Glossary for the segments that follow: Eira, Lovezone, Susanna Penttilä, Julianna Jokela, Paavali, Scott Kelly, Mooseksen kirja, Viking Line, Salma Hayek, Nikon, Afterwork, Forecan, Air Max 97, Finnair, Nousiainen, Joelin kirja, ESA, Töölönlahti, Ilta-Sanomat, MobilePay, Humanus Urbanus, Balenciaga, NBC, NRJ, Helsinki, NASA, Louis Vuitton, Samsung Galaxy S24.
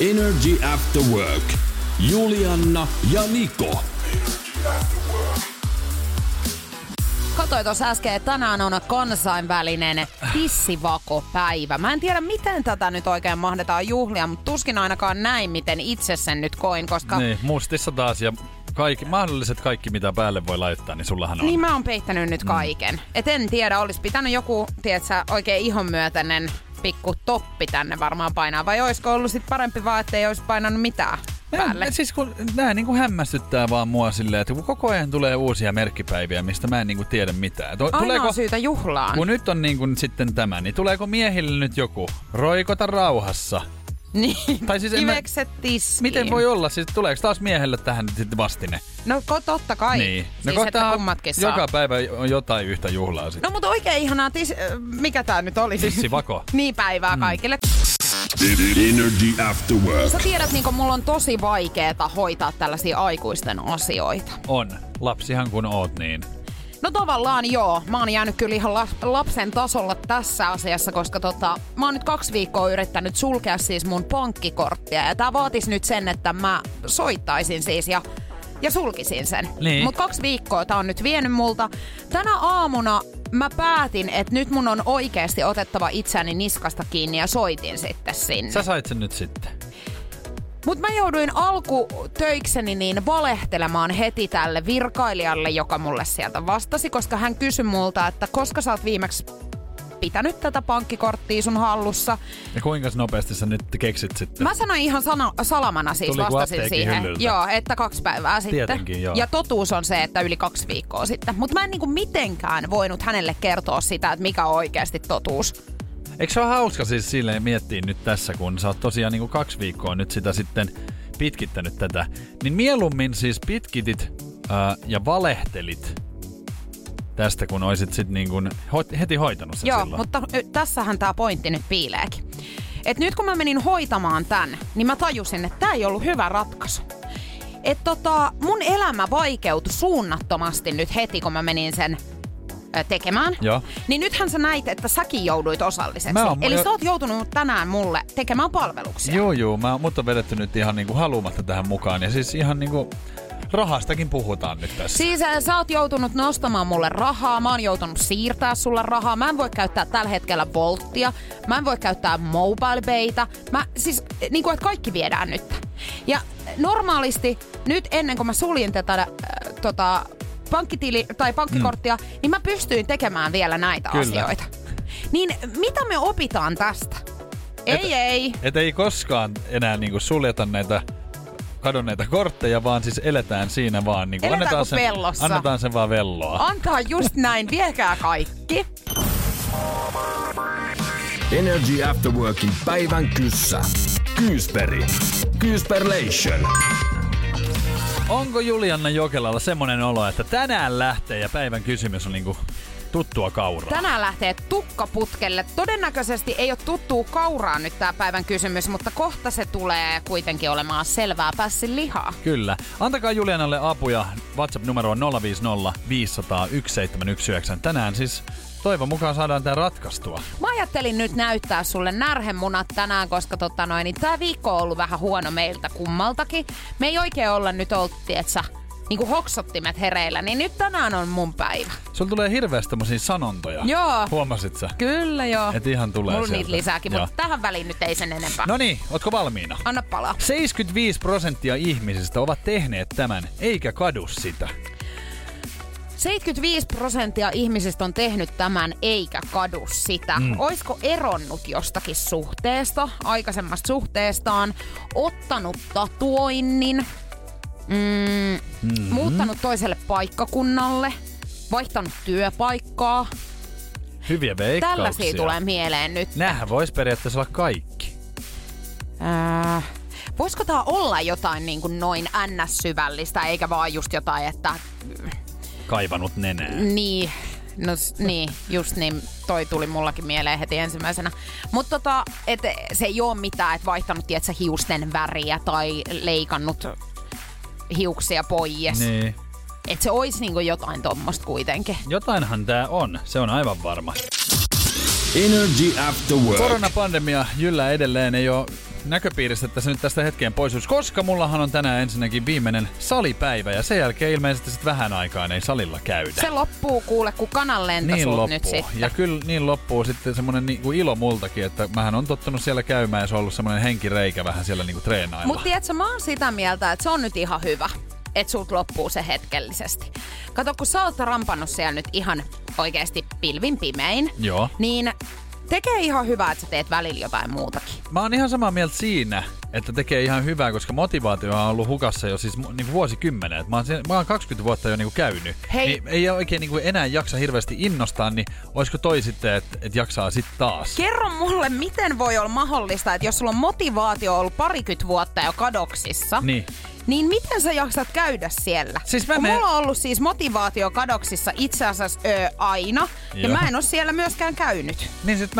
Energy After Work. Julianna ja Niko. Katsoin tuossa äsken, että tänään on kansainvälinen tissivakopäivä. Mä en tiedä, miten tätä nyt oikein mahdetaan juhlia, mutta tuskin ainakaan näin, miten itse sen nyt koin, koska... Niin, mustissa taas ja kaikki, mitä päälle voi laittaa, niin sullahan on. Niin mä oon peittänyt nyt kaiken. Et en tiedä, olisi pitänyt joku, tietsä, oikein ihonmyötäinen pikku toppi tänne varmaan painaa, vai olisiko ollut sit parempi vaan, ettei olisi painanut mitään? Päälle. Siis kun nää niinku hämmästyttää vaan mua silleen, että koko ajan tulee uusia merkkipäiviä, mistä mä en niinku tiedä mitään. Aina on syytä juhlaan. Kun nyt on niinku sitten tämä, niin tuleeko miehille nyt joku roikota rauhassa? Niin, tai siis kivekset tiskiin. Miten voi olla? Siis tuleeko taas miehelle tähän sitten vastine? No totta kai. Niin. No siis kohta kummatkin saa. Joka päivä on jotain yhtä juhlaa sitten. No mutta oikein ihanaa, mikä tää nyt oli? Tissivako. Niin päivää kaikille. Energy After Work. Sä tiedät, Niko, mulla on tosi vaikeeta hoitaa tällaisia aikuisten asioita. On. Lapsihan kun oot niin. No tavallaan joo. Mä oon jäänyt kyllä ihan lapsen tasolla tässä asiassa, koska mä oon nyt 2 viikkoa yrittänyt sulkea siis mun pankkikorttia. Ja tää vaatis nyt sen, että mä soittaisin siis ja sulkisin sen. Niin. Mut 2 viikkoa tää on nyt vienyt multa. Tänä aamuna mä päätin, että nyt mun on oikeesti otettava itseäni niskasta kiinni ja soitin sitten sinne. Sä sait sen nyt sitten. Mut mä jouduin alkutöikseni niin valehtelemaan heti tälle virkailijalle, joka mulle sieltä vastasi, koska hän kysyi multa, että koska sä oot viimeksi pitänyt tätä pankkikorttia sun hallussa. Ja kuinka nopeasti sä nyt keksit sitten? Mä sanoin ihan salamana siis. Tuli vastasin siihen. Hyllyltä. Joo, että 2 päivää sitten. Tietenkin, joo. Ja totuus on se, että yli 2 viikkoa sitten. Mutta mä en niinku mitenkään voinut hänelle kertoa sitä, että mikä on oikeasti totuus. Eikö se ole hauska siis silleen miettiä nyt tässä, kun sä oot tosiaan niinku 2 viikkoa nyt sitä sitten pitkittänyt tätä. Niin mieluummin siis pitkitit ja valehtelit tästä, kun oisit sit niin kun heti hoitanut sen. Joo, silloin. Mutta tässähän tää pointti nyt piileekin. Et nyt kun mä menin hoitamaan tän, niin mä tajusin, että tää ei ollut hyvä ratkaisu. Et mun elämä vaikeutui suunnattomasti nyt heti, kun mä menin sen tekemään. Joo. Niin nythän sä näit, että säkin jouduit osalliseksi. Eli sä oot joutunut tänään mulle tekemään palveluksia. Joo, mut on vedetty nyt ihan niinku haluamatta tähän mukaan. Ja siis ihan niinku... Rahastakin puhutaan nyt tässä. Siis sä oot joutunut nostamaan mulle rahaa, mä oon joutunut siirtää sulla rahaa, mä en voi käyttää tällä hetkellä Volttia, mä en voi käyttää MobilePayta, siis niinku että kaikki viedään nyt. Ja normaalisti nyt ennen kuin mä suljin tätä pankkitili tai pankkikorttia, niin mä pystyin tekemään vielä näitä asioita. Niin mitä me opitaan tästä? Et ei koskaan enää niinku suljeta näitä kadonneita kortteja, vaan siis eletään siinä vaan. Niin annetaan sen vaan velloa. Antaa just näin, viekää kaikki. Energy After Workin päivän kyssä. Kyysperi. Kyysperlation. Onko Julianna Jokelalla semmonen olo, että tänään lähtee ja päivän kysymys on niinku tuttua kauraa? Tänään lähtee tukka putkelle. Todennäköisesti ei ole tuttua kauraa nyt tää päivän kysymys, mutta kohta se tulee kuitenkin olemaan selvää pässin lihaa. Kyllä. Antakaa Julianalle apuja. WhatsApp-numero on 050 500 1719. Tänään siis toivon mukaan saadaan tää ratkaistua. Mä ajattelin nyt näyttää sulle närhemunat tänään, koska niin tää viikko on ollut vähän huono meiltä kummaltakin. Me ei oikein olla nyt oltu, tietsä, niinku hoksottimet hereillä, niin nyt tänään on mun päivä. Sulla tulee hirveästi tämmösiä sanontoja. Joo. Huomasit sä? Kyllä joo. Et ihan tulee mulla sieltä. Niitä lisääkin, joo. Mutta tähän väliin nyt ei sen enempää. No niin, ootko valmiina? Anna palaa. 75% ihmisistä ovat tehneet tämän, eikä kadu sitä. 75% ihmisistä on tehnyt tämän, eikä kadu sitä. Oisko eronnut jostakin suhteesta, aikaisemmasta suhteestaan, ottanut tatuoinnin, muuttanut toiselle paikkakunnalle, vaihtanut työpaikkaa, Hyviä veikkauksia. Tällaisia tulee mieleen nyt. Nämähän vois periaatteessa olla kaikki. Voisiko tää olla jotain niin kuin noin NS-syvällistä, eikä vaan just jotain, että... Kaivanut nenää. Niin. No niin, just niin. Toi tuli mullakin mieleen heti ensimmäisenä. Mutta et se ei oo mitään, että vaihtanut tietsä hiusten väriä tai leikannut hiuksia pois. Niin. Että se ois niinku jotain tommosta kuitenkin. Jotainhan tää on, se on aivan varma. Energy After Work. Koronapandemia jyllää edelleen, ei oo näköpiirissä, että se nyt tästä hetkeen poisuus, koska mullahan on tänään ensinnäkin viimeinen salipäivä ja sen jälkeen ilmeisesti sit vähän aikaan ei salilla käydä. Se loppuu kuule, kun kanan lentä niin loppuu. Nyt sitten. Ja kyllä niin loppuu sitten semmonen niinku ilo multakin, että mähän on tottunut siellä käymään ja se on ollut semmonen henkireikä vähän siellä niinku treenailla. Mut tiiätsä, mä oon sitä mieltä, että se on nyt ihan hyvä, että sult loppuu se hetkellisesti. Kato, kun sä oot rampannut siellä nyt ihan oikeesti pilvin pimein, joo, niin... Tekee ihan hyvää, että sä teet välillä jotain muutakin. Mä oon ihan samaa mieltä siinä, että tekee ihan hyvää, koska motivaatio on ollut hukassa jo siis niinku vuosikymmenen. Mä oon 20 vuotta jo niinku käynyt. Hei. Niin ei oikein niinku enää jaksa hirveästi innostaa, niin olisiko toi sitten, että jaksaa sit taas? Kerro mulle, miten voi olla mahdollista, että jos sulla on motivaatio ollut 20 vuotta jo kadoksissa, niin miten sä jaksat käydä siellä? Siis mulla on ollut siis motivaatio kadoksissa itse asiassa aina, joo, ja mä en oo siellä myöskään käynyt. Niin sit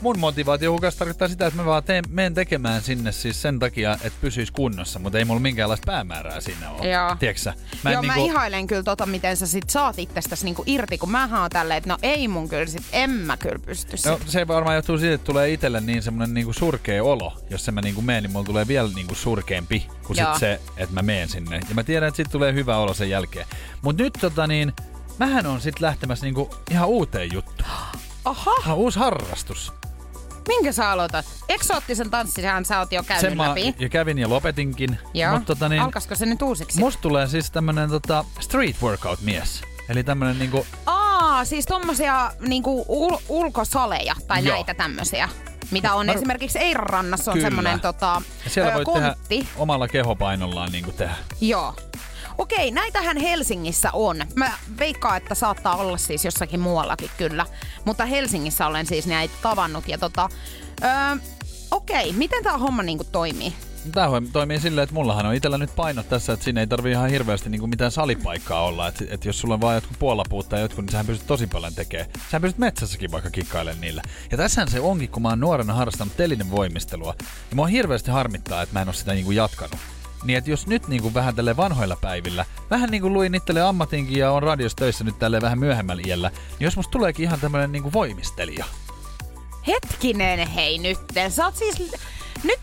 mun motivaatio hukas tarkoittaa sitä, että mä vaan menen tekemään sinne siis sen takia, että pysyis kunnossa, mutta ei mulla minkäänlaista päämäärää siinä ole. Joo. Tiedätkö? Joo, mä ihailen kyllä miten sä sit saat itsestäsi niinku irti, kun mähän oon tälleen, että no ei mun kyllä sit, en mä kyllä pysty sit. No se varmaan johtuu siitä, että tulee itselle niin semmonen niinku surkea olo. Jos se mä niinku meen, niin mulla tulee vielä niinku surkeampi kuin sit se, että mä meen sinne. Ja mä tiedän, että sit tulee hyvä olo sen jälkeen. Mut nyt mähän on sit lähtemässä niinku ihan uuteen juttuun. Aha! Ihan uusi harrastus. Minkä sä aloitat? Eksoottisen tanssihan sä oot jo käynyt läpi. Ja kävin ja lopetinkin. Joo. Mut alkasko se nyt uusiksi? Musta tulee siis tämmönen street workout mies. Eli tämmönen niinku... siis tommosia niinku ulkosaleja tai joo, näitä tämmösiä. Mitä on esimerkiksi Eiran rannassa on kyllä semmonen siellä voi kontti tehdä omalla kehopainollaan niinku tehdä. Joo. Okei, näitähän Helsingissä on. Mä veikkaan, että saattaa olla siis jossakin muuallakin kyllä. Mutta Helsingissä olen siis näitä tavannut. Ja okei, miten tää homma niinku toimii? Tää toimii silleen, että mullahan on itsellä nyt painot tässä, että siinä ei tarvii ihan hirveästi niinku mitään salipaikkaa olla. Et jos sulla on vaan jotkut puolapuut tai jotkut, niin sähän pystyt tosi paljon tekemään. Sähän pystyt metsässäkin vaikka kikkailemaan niillä. Ja tässähän se onkin, kun mä oon nuorena harrastanut telinen voimistelua. Ja mua hirveästi harmittaa, että mä en oo sitä niinku jatkanut. Niin, että jos nyt niinku vähän tälleen vanhoilla päivillä, vähän niinku luin itselleen ammatinkin ja on radiossa töissä nyt tälleen vähän myöhemmällä iällä, niin jos musta tuleekin ihan tämmönen niinku voimistelija. Hetkinen hei nytten, sä oot siis... Nyt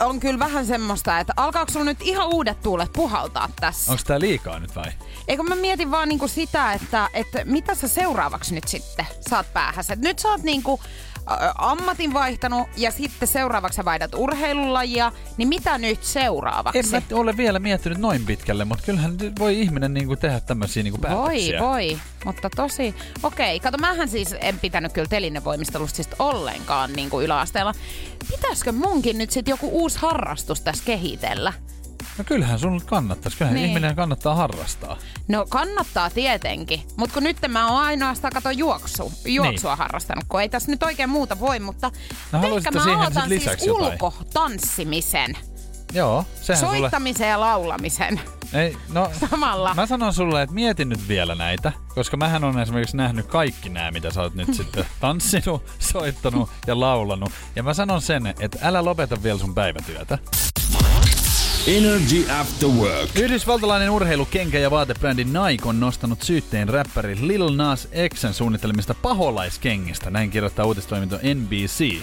on kyllä vähän semmoista, että alkaako sulla nyt ihan uudet tuulet puhaltaa tässä? Onko tää liikaa nyt vai? Eikö mä mietin vaan niinku sitä, että mitä sä seuraavaksi nyt sitten saat päähänsä? Nyt sä oot niinku... ammatin vaihtanut ja sitten seuraavaksi sä vaihdat urheilulajia, niin mitä nyt seuraavaksi? En mä ole vielä miettinyt noin pitkälle, mutta kyllähän voi ihminen niinku tehdä tämmöisiä niinku päätöksiä. Voi, mutta tosi. Okei, kato, mähän siis en pitänyt kyllä telinevoimistelusta siis ollenkaan niinku yläasteella. Pitäisikö munkin nyt sit joku uusi harrastus tässä kehitellä? No kyllähän sun kannattaisi. Kyllähän niin ihminen kannattaa harrastaa. No kannattaa tietenkin. Mut kun nyt mä oon ainoastaan juoksua niin harrastanut, kun ei tässä nyt oikein muuta voi, mutta no, ehkä mä aloitan siis ulkotanssimisen. Joo. Soittamisen sulle... ja laulamisen. Ei, no, samalla. Mä sanon sulle, että mietin nyt vielä näitä, koska mähän on esimerkiksi nähnyt kaikki nämä, mitä sä oot nyt sitten tanssinut, soittanut ja laulanut. Ja mä sanon sen, että älä lopeta vielä sun päivätyötä. Energy After Work. Yhdysvaltalainen urheilukenkä- ja vaatebrändi Nike on nostanut syytteen räppäri Lil Nas X:n suunnittelemista paholaiskengistä. Näin kirjoittaa uutistoiminto NBC.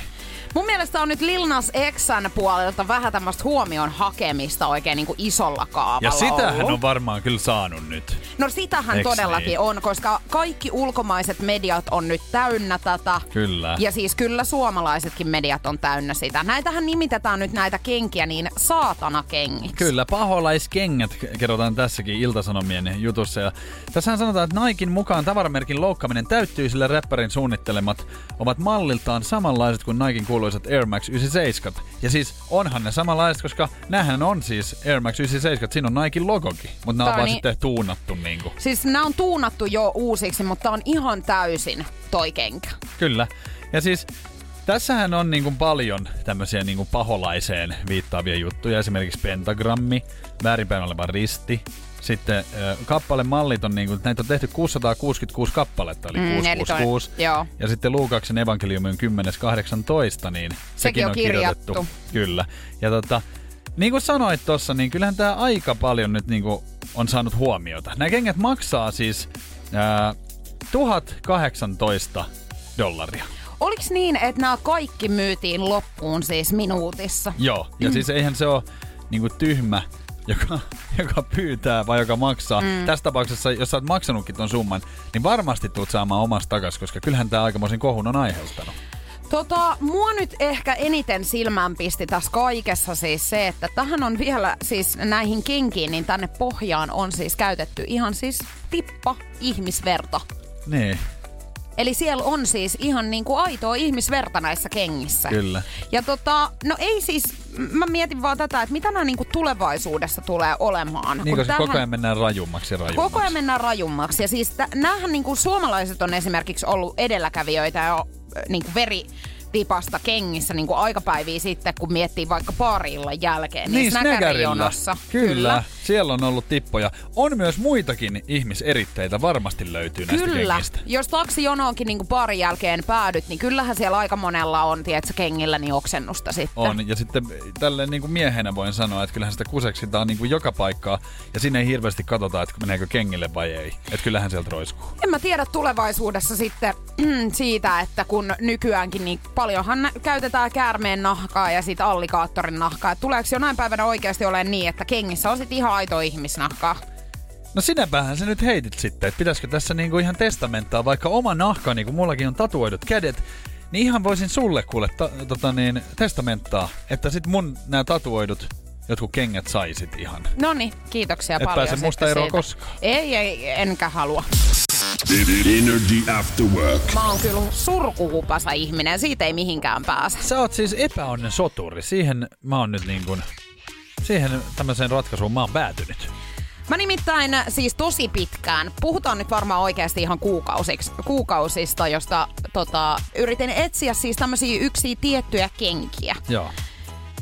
Mun mielestä on nyt Lil Nas X:n puolelta vähän tämmöistä huomion hakemista oikein niin kuin isolla kaavalla. Ja sitähän on varmaan kyllä saanut nyt. No sitähän todellakin on, koska kaikki ulkomaiset mediat on nyt täynnä tätä. Kyllä. Ja siis kyllä suomalaisetkin mediat on täynnä sitä. Näitähän nimitetään nyt näitä kenkiä niin saatanakengiksi. Kyllä, paholaiskengät kerrotaan tässäkin Ilta-Sanomien jutussa. Ja tässähän sanotaan, että Niken mukaan tavaramerkin loukkaaminen täyttyy, sillä räppärin suunnittelemat ovat malliltaan samanlaiset kuin Niken kuuluisat Air Max 97. Ja siis onhan ne samanlaiset, koska näähän on siis Air Max 97, siinä on Nike logokin, mutta nämä on vaan sitten tuunattu niinku. Siis nämä on tuunattu jo uusiksi, mutta on ihan täysin toi kenkä. Kyllä. Ja siis tässähän on niinku paljon tämmöisiä niinku paholaiseen viittaavia juttuja, esimerkiksi pentagrammi, väärinpäin oleva risti. Sitten kappalemallit on niinku, näitä on tehty 666 kappaletta, eli 666. Ja sitten Luukaksen evankeliumin 10.18, niin sekin on kirjoitettu. Kyllä. Ja niin kuin sanoit tuossa, niin kyllähän tämä aika paljon nyt niinku on saanut huomiota. Nämä kengät maksaa siis $1,018. Oliks niin, että nämä kaikki myytiin loppuun siis minuutissa? Joo, ja siis eihän se ole niinku tyhmä, joka pyytää vai joka maksaa. Tässä tapauksessa, jos sä oot maksanutkin ton summan, niin varmasti tuut saamaan omasta takas, koska kyllähän tää aikamoisen kohun on aiheuttanut. Mua nyt ehkä eniten silmään pisti tässä kaikessa siis se, että tähän on vielä siis näihin kenkiin, niin tänne pohjaan on siis käytetty ihan siis tippa ihmisverta. Niin. Eli siellä on siis ihan niinku aitoa ihmisverta näissä kengissä. Kyllä. Ja no ei siis, mä mietin vaan tätä, että mitä nämä niinku tulevaisuudessa tulee olemaan. Niin, koska koko ajan mennään rajummaksi. Koko ajan mennään rajummaksi. Ja siis näähän niinku suomalaiset on esimerkiksi ollut edelläkävijöitä ja niinku veritipasta kengissä niinku aikapäiviä sitten, kun miettii vaikka parilla jälkeen. Niin, snäkärijonossa. Kyllä. Siellä on ollut tippoja. On myös muitakin ihmiseritteitä varmasti löytyy näistä kengistä. Kyllä. Jos taksijonoonkin niin parin jälkeen päädyt, niin kyllähän siellä aika monella on, tiedätkö, kengillä niin oksennusta sitten. On. Ja sitten tälleen niin kuin miehenä voin sanoa, että kyllähän sitä kuseksitaan niin kuin joka paikkaa. Ja sinne ei hirveästi katsota, että meneekö kengille vai ei. Että kyllähän sieltä roiskuu. En mä tiedä tulevaisuudessa sitten siitä, että kun nykyäänkin niin paljonhan käytetään käärmeen nahkaa ja sit allikaattorin nahkaa. Et tuleeko jonain päivänä oikeasti olemaan niin, että kengissä on sit ihan aito ihmisnahkaa. No sinäpähän sä nyt heitit sitten, että pitäisikö tässä niinku ihan testamenttaa vaikka oma nahka, niin kuin mullakin on tatuoidut kädet, niin ihan voisin sulle kuule testamenttaa, että sit mun nämä tatuoidut jotkut kengät saisit ihan. Noniin, kiitoksia et paljon. Et pääse musta eroon koskaan. Ei, enkä halua. Mä oon kyllä surkuhupasa ihminen, siitä ei mihinkään pääse. Sä oot siis epäonnen soturi, siihen mä oon nyt niinkun... Siihen tämmöiseen ratkaisuun mä oon päätynyt. Mä nimittäin siis tosi pitkään, puhutaan nyt varmaan oikeasti ihan kuukausista, josta yritin etsiä siis tämmöisiä yksiä tiettyjä kenkiä. Joo.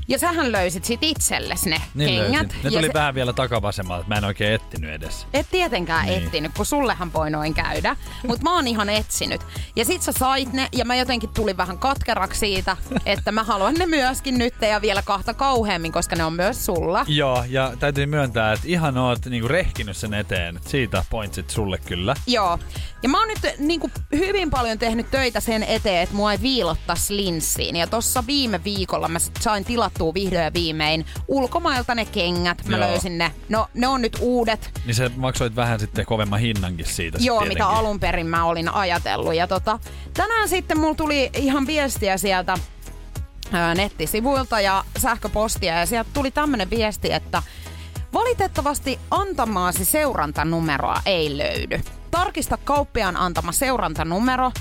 Ja sähän löysit sit itsellesi ne kengät. Löysin. Ne tuli vähän vielä takavasemmalta, että mä en oikein etsinyt edes. Et tietenkään etsinyt, kun sullehan voi noin käydä. Mut mä oon ihan etsinyt. Ja sit sä sait ne, ja mä jotenkin tulin vähän katkeraksi siitä, että mä haluan ne myöskin nyt ja vielä kahta kauheammin, koska ne on myös sulla. Joo, ja täytyy myöntää, että ihan oot niinku rehkinyt sen eteen. Siitä pointsit sulle kyllä. Joo. Ja mä oon nyt niinku hyvin paljon tehnyt töitä sen eteen, että mua ei viilottais linssiin. Ja tossa viime viikolla mä sain tilattua vihdoin ja viimein ulkomailta ne kengät. Mä löysin ne. No, ne on nyt uudet. Niin sä maksoit vähän sitten kovemman hinnankin siitä. Joo, mitä alun perin mä olin ajatellut. Ja tänään sitten mulla tuli ihan viestiä sieltä nettisivuilta ja sähköpostia. Ja sieltä tuli tämmönen viesti, että valitettavasti antamaasi seurantanumeroa ei löydy. Tarkista kauppiaan antama seurantanumero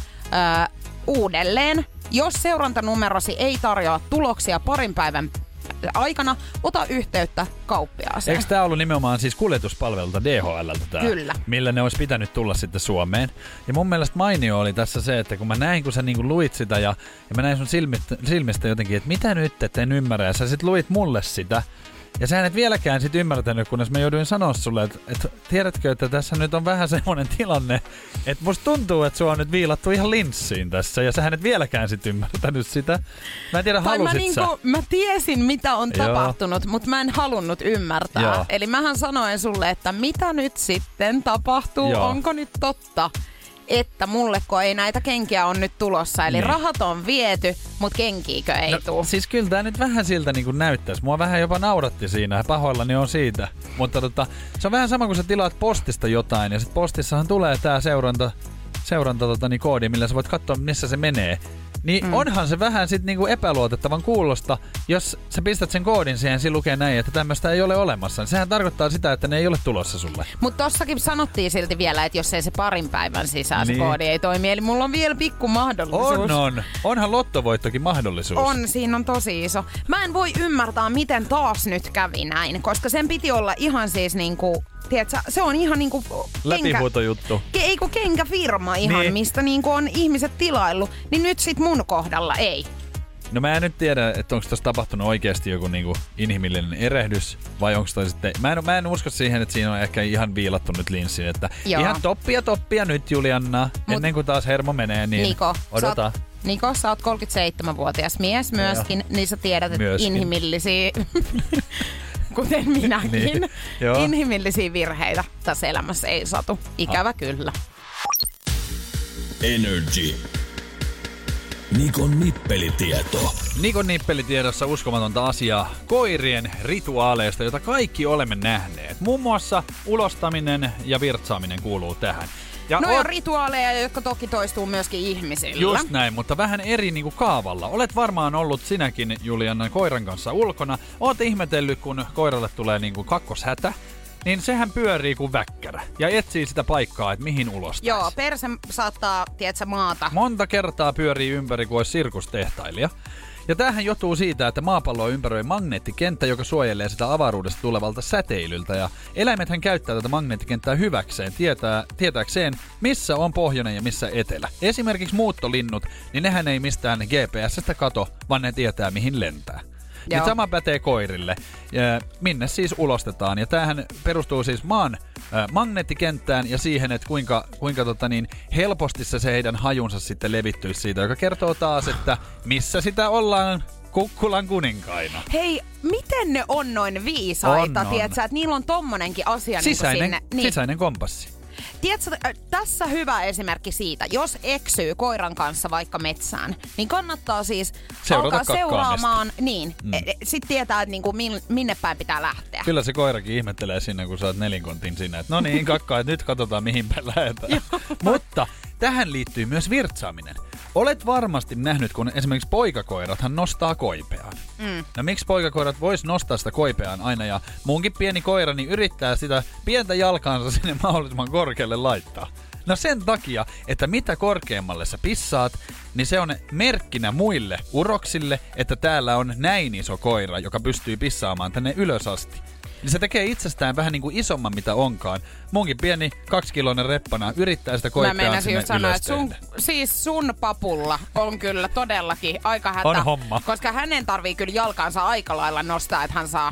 uudelleen. Jos seurantanumerosi ei tarjoa tuloksia parin päivän aikana, ota yhteyttä kauppiaaseen. Eikö tämä ollut nimenomaan siis kuljetuspalvelulta DHL:ltä tämä? Kyllä. Millä ne olisi pitänyt tulla sitten Suomeen. Ja mun mielestä mainio oli tässä se, että kun mä näin, kun sä niinku luit sitä ja mä näin sun silmistä jotenkin, että mitä nyt, että en ymmärrä. Ja sä sit luit mulle sitä. Ja sä et vieläkään sit ymmärtänyt, kunnes mä jouduin sanoa sulle, että tiedätkö, että tässä nyt on vähän semmoinen tilanne, että musta tuntuu, että sua on nyt viilattu ihan linssiin tässä, ja sä et vieläkään sit ymmärtänyt sitä. Mä en tiedä, halusit sä. Mä tiesin, mitä on tapahtunut, mutta mä en halunnut ymmärtää. Joo. Eli mähän sanoin sulle, että mitä nyt sitten tapahtuu, onko nyt totta, että mulleko ei näitä kenkiä on nyt tulossa. Eli rahat on viety, mutta kenkiikö ei tuu. Siis kyllä tää nyt vähän siltä niin kuin näyttäisi. Mua vähän jopa nauratti siinä. Pahoillani on siitä. Mutta se on vähän sama, kun sä tilaat postista jotain. Ja sit postissahan tulee tää seuranta koodi, millä sä voit katsoa, missä se menee. Niin onhan se vähän sit niinku epäluotettavan kuulosta, jos sä pistät sen koodin siihen, siinä lukee näin, että tämmöistä ei ole olemassa. Sehän tarkoittaa sitä, että ne ei ole tulossa sulle. Mutta tossakin sanottiin silti vielä, että jos ei se parin päivän sisään niin koodi ei toimi, eli mulla on vielä pikku mahdollisuus. Onhan lottovoittokin mahdollisuus. On, siinä on tosi iso. Mä en voi ymmärtää, miten taas nyt kävi näin, koska sen piti olla ihan siis niinku... Tiedätkö, se on ihan niinku läpihuutojuttu. Ei kun kenkäfirma ihan, niin mistä niinku on ihmiset tilaillut, niin nyt sit mun kohdalla ei. No mä en nyt tiedä, että onko tässä tapahtunut oikeasti joku niinku inhimillinen erehdys, vai onko toi sitten... Mä en usko siihen, että siinä on ehkä ihan viilattu nyt linssiin, että joo, ihan toppia nyt Julianna, ennen kuin taas hermo menee, niin Niko, odota. Niko, sä oot 37-vuotias mies myöskin, joo, niin sä tiedät, että myöskin inhimillisiä... kuten minäkin. Niin, inhimillisiä virheitä tässä elämässä ei satu. Ikävä kyllä. Energy. Nikon nippelitieto. Nikon nippelitiedossa uskomatonta asiaa koirien rituaaleista, jota kaikki olemme nähneet. Muun muassa ulostaminen ja virtsaaminen kuuluu tähän. No on rituaaleja, jotka toki toistuu myöskin ihmisillä. Just näin, mutta vähän eri niinku kaavalla. Olet varmaan ollut sinäkin, Julianna, koiran kanssa ulkona. Oot ihmetellyt, kun koiralle tulee niinku kakkoshätä. Niin sehän pyörii kuin väkkärä ja etsii sitä paikkaa, että mihin ulostaisi. Joo, perse saattaa, tiedätkö, maata. Monta kertaa pyörii ympäri, kuin olisi sirkustehtailija. Ja tämähän johtuu siitä, että maapalloa ympäröi magneettikenttä, joka suojelee sitä avaruudesta tulevalta säteilyltä. Ja eläimethän käyttää tätä magneettikenttää hyväkseen, tietääkseen, missä on pohjoinen ja missä etelä. Esimerkiksi muuttolinnut, niin nehän ei mistään GPS:stä kato, vaan ne tietää, mihin lentää. Niin sama pätee koirille, minne siis ulostetaan. Ja tämähän perustuu siis maan magneettikenttään ja siihen, että kuinka helposti se heidän hajunsa sitten levittyisi siitä, joka kertoo taas, että missä sitä ollaan kukkulan kuninkaina. Hei, miten ne on noin viisaita, tiedätkö, että niillä on tommonenkin asia niin sinne. Sisäinen kompassi. Tiedätkö, tässä hyvä esimerkki siitä, jos eksyy koiran kanssa vaikka metsään, niin kannattaa siis alkaa seuraamaan, niin sitten tietää, että niinku, minne päin pitää lähteä. Kyllä se koirakin ihmettelee sinne, kun sä oot nelinkontin sinne, että no niin kakkaa, että nyt katsotaan mihin päin lähdetään. Mutta tähän liittyy myös virtsaaminen. Olet varmasti nähnyt, kun esimerkiksi poikakoirathan nostaa koipeaan. No miksi poikakoirat vois nostaa sitä koipeaan aina, ja munkin pieni koirani yrittää sitä pientä jalkaansa sinne mahdollisimman korkealle laittaa. No sen takia, että mitä korkeammalle sä pissaat, niin se on merkkinä muille uroksille, että täällä on näin iso koira, joka pystyy pissaamaan tänne ylös asti. Niin se tekee itsestään vähän niin kuin isomman, mitä onkaan. Munkin pieni 2-kiloinen reppana yrittää sitä koittaa sinne ylösteille. Mä meinasin sanoa, että sun papulla on kyllä todellakin aika hätä. On homma. Koska hänen tarvii kyllä jalkaansa aika lailla nostaa, että hän saa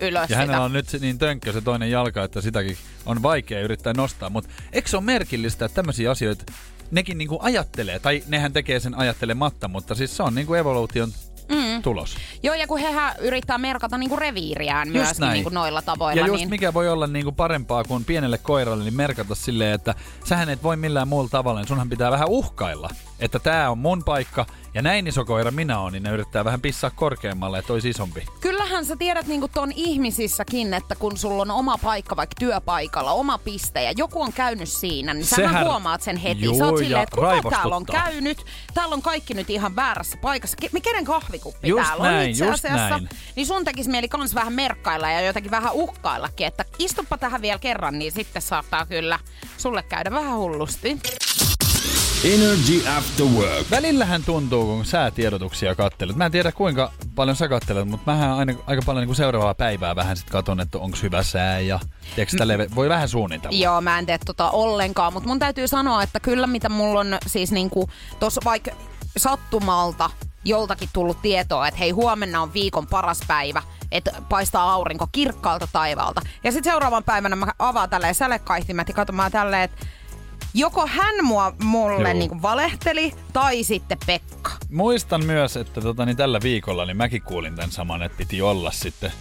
ylös ja sitä. Hänellä on nyt niin tönkkö se toinen jalka, että sitäkin on vaikea yrittää nostaa. Mutta eikö se ole merkillistä, että tämmöisiä asioita nekin niin kuin ajattelee? Tai nehän tekee sen ajattelematta, mutta siis se on niin kuin evoluution... tulos. Joo, ja kun hehän yrittää merkata niinku reviiriään myös niinku noilla tavoilla. Ja just niin... mikä voi olla niinku parempaa kuin pienelle koiralle, niin merkata silleen, että sähän et voi millään muulla tavalla, niin sunhan pitää vähän uhkailla, että tää on mun paikka ja näin iso koira minä oon, niin ne yrittää vähän pissaa korkeammalle, että olisi isompi. Kyllähän sä tiedät niinku ton ihmisissäkin, että kun sulla on oma paikka vaikka työpaikalla, oma piste ja joku on käynyt siinä, niin sähän huomaat sen heti. Joo, sä oot silleen, että kuka täällä on käynyt, täällä on kaikki nyt ihan väärässä paikassa, kenen kahvikuppi just täällä näin, on itse asiassa, niin sun tekisi mieli kans vähän merkkailla ja jotakin vähän uhkaillakin, että istuppa tähän vielä kerran, niin sitten saattaa kyllä sulle käydä vähän hullusti. Energy After Work. Välillähän tuntuu, kun säätiedotuksia katselet. Mä en tiedä, kuinka paljon sä katselet, mutta mähän aika paljon niin kuin seuraavaa päivää vähän sit katon, että onko hyvä sää ja tiedätkö, voi vähän suunnitella. Joo, mä en tee tota ollenkaan, mutta mun täytyy sanoa, että kyllä mitä mulla on siis niinku tossa vaikka sattumalta joltakin tullut tietoa, että hei, huomenna on viikon paras päivä, että paistaa aurinko kirkkaalta taivaalta. Ja sitten seuraavan päivänä mä avaan tälleen sälekaihtimet ja katsomaan tälleen, että joko hän mulle niin kuin valehteli, tai sitten Pekka. Muistan myös, että tällä viikolla niin mäkin kuulin tämän saman, että piti olla sitten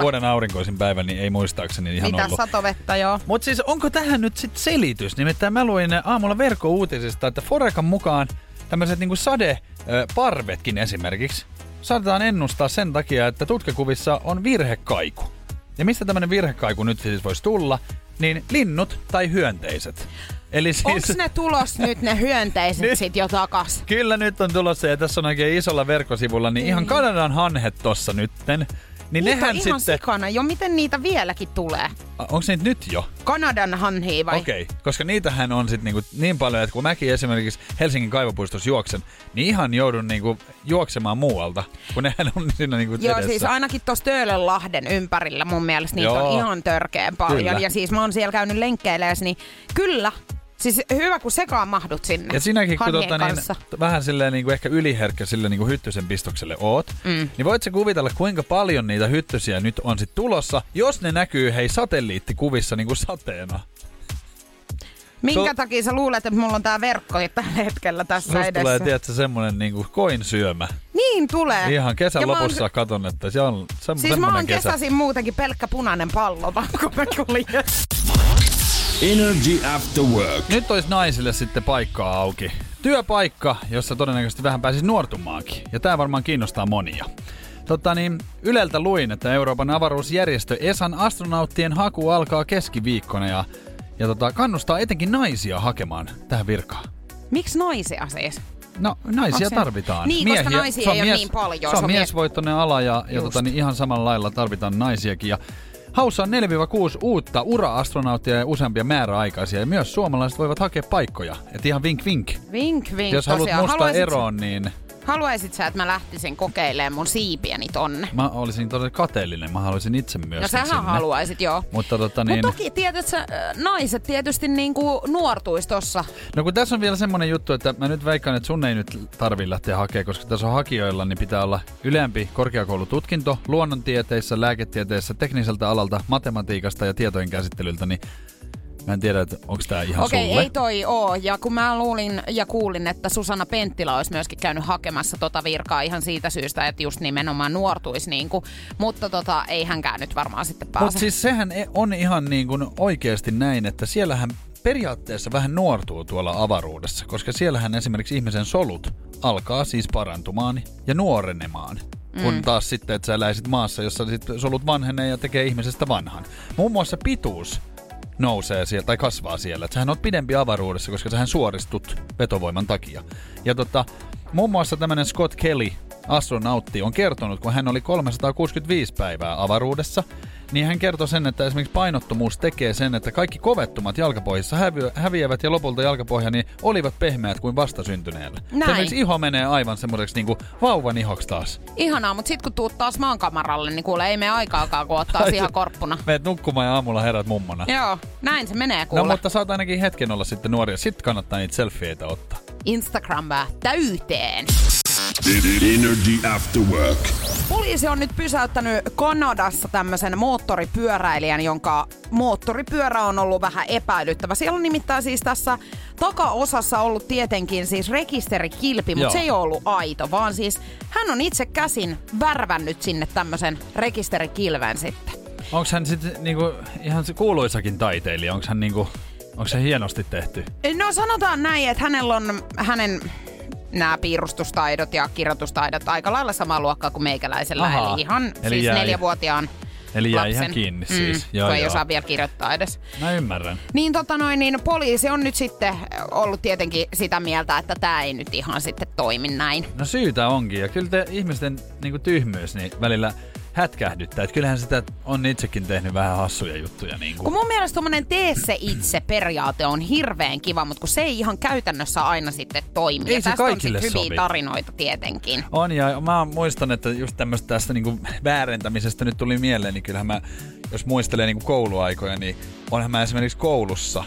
vuoden aurinkoisin päivä, niin ei muistaakseni ihan ollut. Mitä satovettä, joo. Mutta siis onko tähän nyt sitten selitys? Nimittäin mä luin aamulla verkkouutisista, että Forecan mukaan tämmöiset niin kuin sadeparvetkin esimerkiksi saatetaan ennustaa sen takia, että tutkakuvissa on virhekaiku. Ja mistä tämmöinen virhekaiku nyt siis voisi tulla? Niin linnut tai hyönteiset. Eli siis... Onks ne tulos nyt ne hyönteiset nyt, sit jo takas? Kyllä nyt on tulossa ja tässä on oikein isolla verkkosivulla, niin ihan Kanadan hanhet tossa nytten. Niin niitä nehän ihan sitten... sikana jo, miten niitä vieläkin tulee? Onko niitä nyt jo? Kanadan hanhii vai? Okei, okay, koska niitähän on sit niinku niin paljon, että kun mäkin esimerkiksi Helsingin kaivopuistossa juoksen, niin ihan joudun niinku juoksemaan muualta, kun nehän on siinä niinku edessä. Joo, siis ainakin tuossa Töölönlahden ympärillä mun mielestä niitä on ihan törkeä paljon. Kyllä. Ja siis mä oon siellä käynyt lenkkeileessä, niin kyllä. Siis hyvä, kun sekaan mahdut sinne. Ja sinäkin, kun niin, vähän silleen niin kuin ehkä yliherkkä sille niin kuin hyttysen pistokselle oot, niin voit sä kuvitella, kuinka paljon niitä hyttysiä nyt on sit tulossa, jos ne näkyy hei satelliittikuvissa niin kuin sateena. Minkä takia sä luulet, että mulla on tää verkko tällä hetkellä tässä edessä? Tulee, tiedätkö, semmonen niinku koin syömä. Niin tulee. Ihan kesän lopussa katon, että se on semmonen kesä. Siis mä oon kesäisin muutenkin pelkkä punainen pallo, vaan kun mä kuljen. Energy After Work. Nyt olisi naisille sitten paikkaa auki. Työpaikka, jossa todennäköisesti vähän pääsisi nuortumaankin. Ja tämä varmaan kiinnostaa monia. Yleltä luin, että Euroopan avaruusjärjestö ESAn astronauttien haku alkaa keskiviikkona ja kannustaa etenkin naisia hakemaan tähän virkaan. Miksi naisia siis? No, naisia tarvitaan. Niin, koska naisia ei ole niin paljon. Se on miesvoittoinen ala ja ihan samalla lailla tarvitaan naisiakin ja... Haussa on 4-6 uutta ura-astronauttia ja useampia määräaikaisia. Ja myös suomalaiset voivat hakea paikkoja. Et ihan vink vink. Vink vink. Jos haluat musta eroon, niin... Haluaisit sä, että mä lähtisin kokeilemaan mun siipieni tonne? Mä olisin todella kateellinen. Mä haluaisin itse myös sinne. No sähän haluaisit, joo. Mutta toki tietysti naiset tietysti niinku nuortuis tossa. No kun tässä on vielä semmonen juttu, että mä nyt veikkaan, että sun ei nyt tarvii lähteä hakemaan, koska tässä on hakijoilla, niin pitää olla ylempi korkeakoulututkinto luonnontieteissä, lääketieteissä, tekniseltä alalta, matematiikasta ja tietojen käsittelyltä, niin... Mä en tiedä, että onko tää ihan sulle. Okei, ei toi oo. Ja kun mä luulin ja kuulin, että Susanna Penttilä olisi myöskin käynyt hakemassa tota virkaa ihan siitä syystä, että just nimenomaan nuortuisi niinku. Mutta ei hänkään nyt varmaan sitten pääse. Mutta siis sehän on ihan niin kuin oikeasti näin, että siellähän periaatteessa vähän nuortuu tuolla avaruudessa. Koska siellähän esimerkiksi ihmisen solut alkaa siis parantumaan ja nuorenemaan. Kun taas sitten, että sä eläisit maassa, jossa sit solut vanhenee ja tekee ihmisestä vanhan. Muun muassa pituus nousee siellä tai kasvaa siellä. Sähän on pidempi avaruudessa, koska sähän suoristut vetovoiman takia. Ja muun muassa tämmönen Scott Kelly, astronautti, on kertonut, kun hän oli 365 päivää avaruudessa, niin hän kertoi sen, että esimerkiksi painottomuus tekee sen, että kaikki kovettumat jalkapohjissa häviävät ja lopulta jalkapohjani olivat pehmeät kuin vastasyntyneellä. Esimerkiksi iho menee aivan semmoiseksi niinku vauvan ihoksi taas. Ihanaa, mutta sit kun tuut taas maankamaralle, niin kuule ei mene aikaakaan, kun oot taas ihan korppuna. Meet nukkumaan ja aamulla herät mummona. Joo, näin se menee kuule. No mutta saat ainakin hetken olla sitten nuoria. Sit kannattaa niitä selfieitä ottaa. Instagramia täyteen. Energy After Work. Poliisi on nyt pysäyttänyt Kanadassa tämmöisen moottoripyöräilijän, jonka moottoripyörä on ollut vähän epäilyttävä. Siellä on nimittäin siis tässä takaosassa ollut tietenkin siis rekisterikilpi, mutta se ei ollut aito, vaan siis hän on itse käsin värvännyt sinne tämmöisen rekisterikilven sitten. Onko hän sitten niinku ihan se kuuluisakin taiteilija? Onko hän niinku, onko se hienosti tehty? No sanotaan näin, että hänellä on hänen... Nämä piirustustaidot ja kirjoitustaidot aika lailla samaa luokkaa kuin meikäläisellä. Aha, eli ihan siis 4-vuotiaan eli lapsen. Eli jää ihan kiinni siis. Kun ei osaa vielä kirjoittaa edes. Mä ymmärrän. Niin, poliisi on nyt sitten ollut tietenkin sitä mieltä, että tämä ei nyt ihan sitten toimi näin. No syytä onkin. Ja kyllä te ihmisten niin kuin tyhmyys niin välillä... hätkähdyttää. Että kyllähän sitä on itsekin tehnyt vähän hassuja juttuja. Niin kun mun mielestä tommonen tee se itse -periaate on hirveän kiva, mutta kun se ei ihan käytännössä aina sitten toimi. Ei ja se tästä kaikille on sit hyviä tarinoita tietenkin. On, ja mä muistan, että just tämmöstä tästä niinku väärentämisestä nyt tuli mieleen, niin kyllähän mä, jos muistelee niinku kouluaikoja, niin onhan mä esimerkiksi koulussa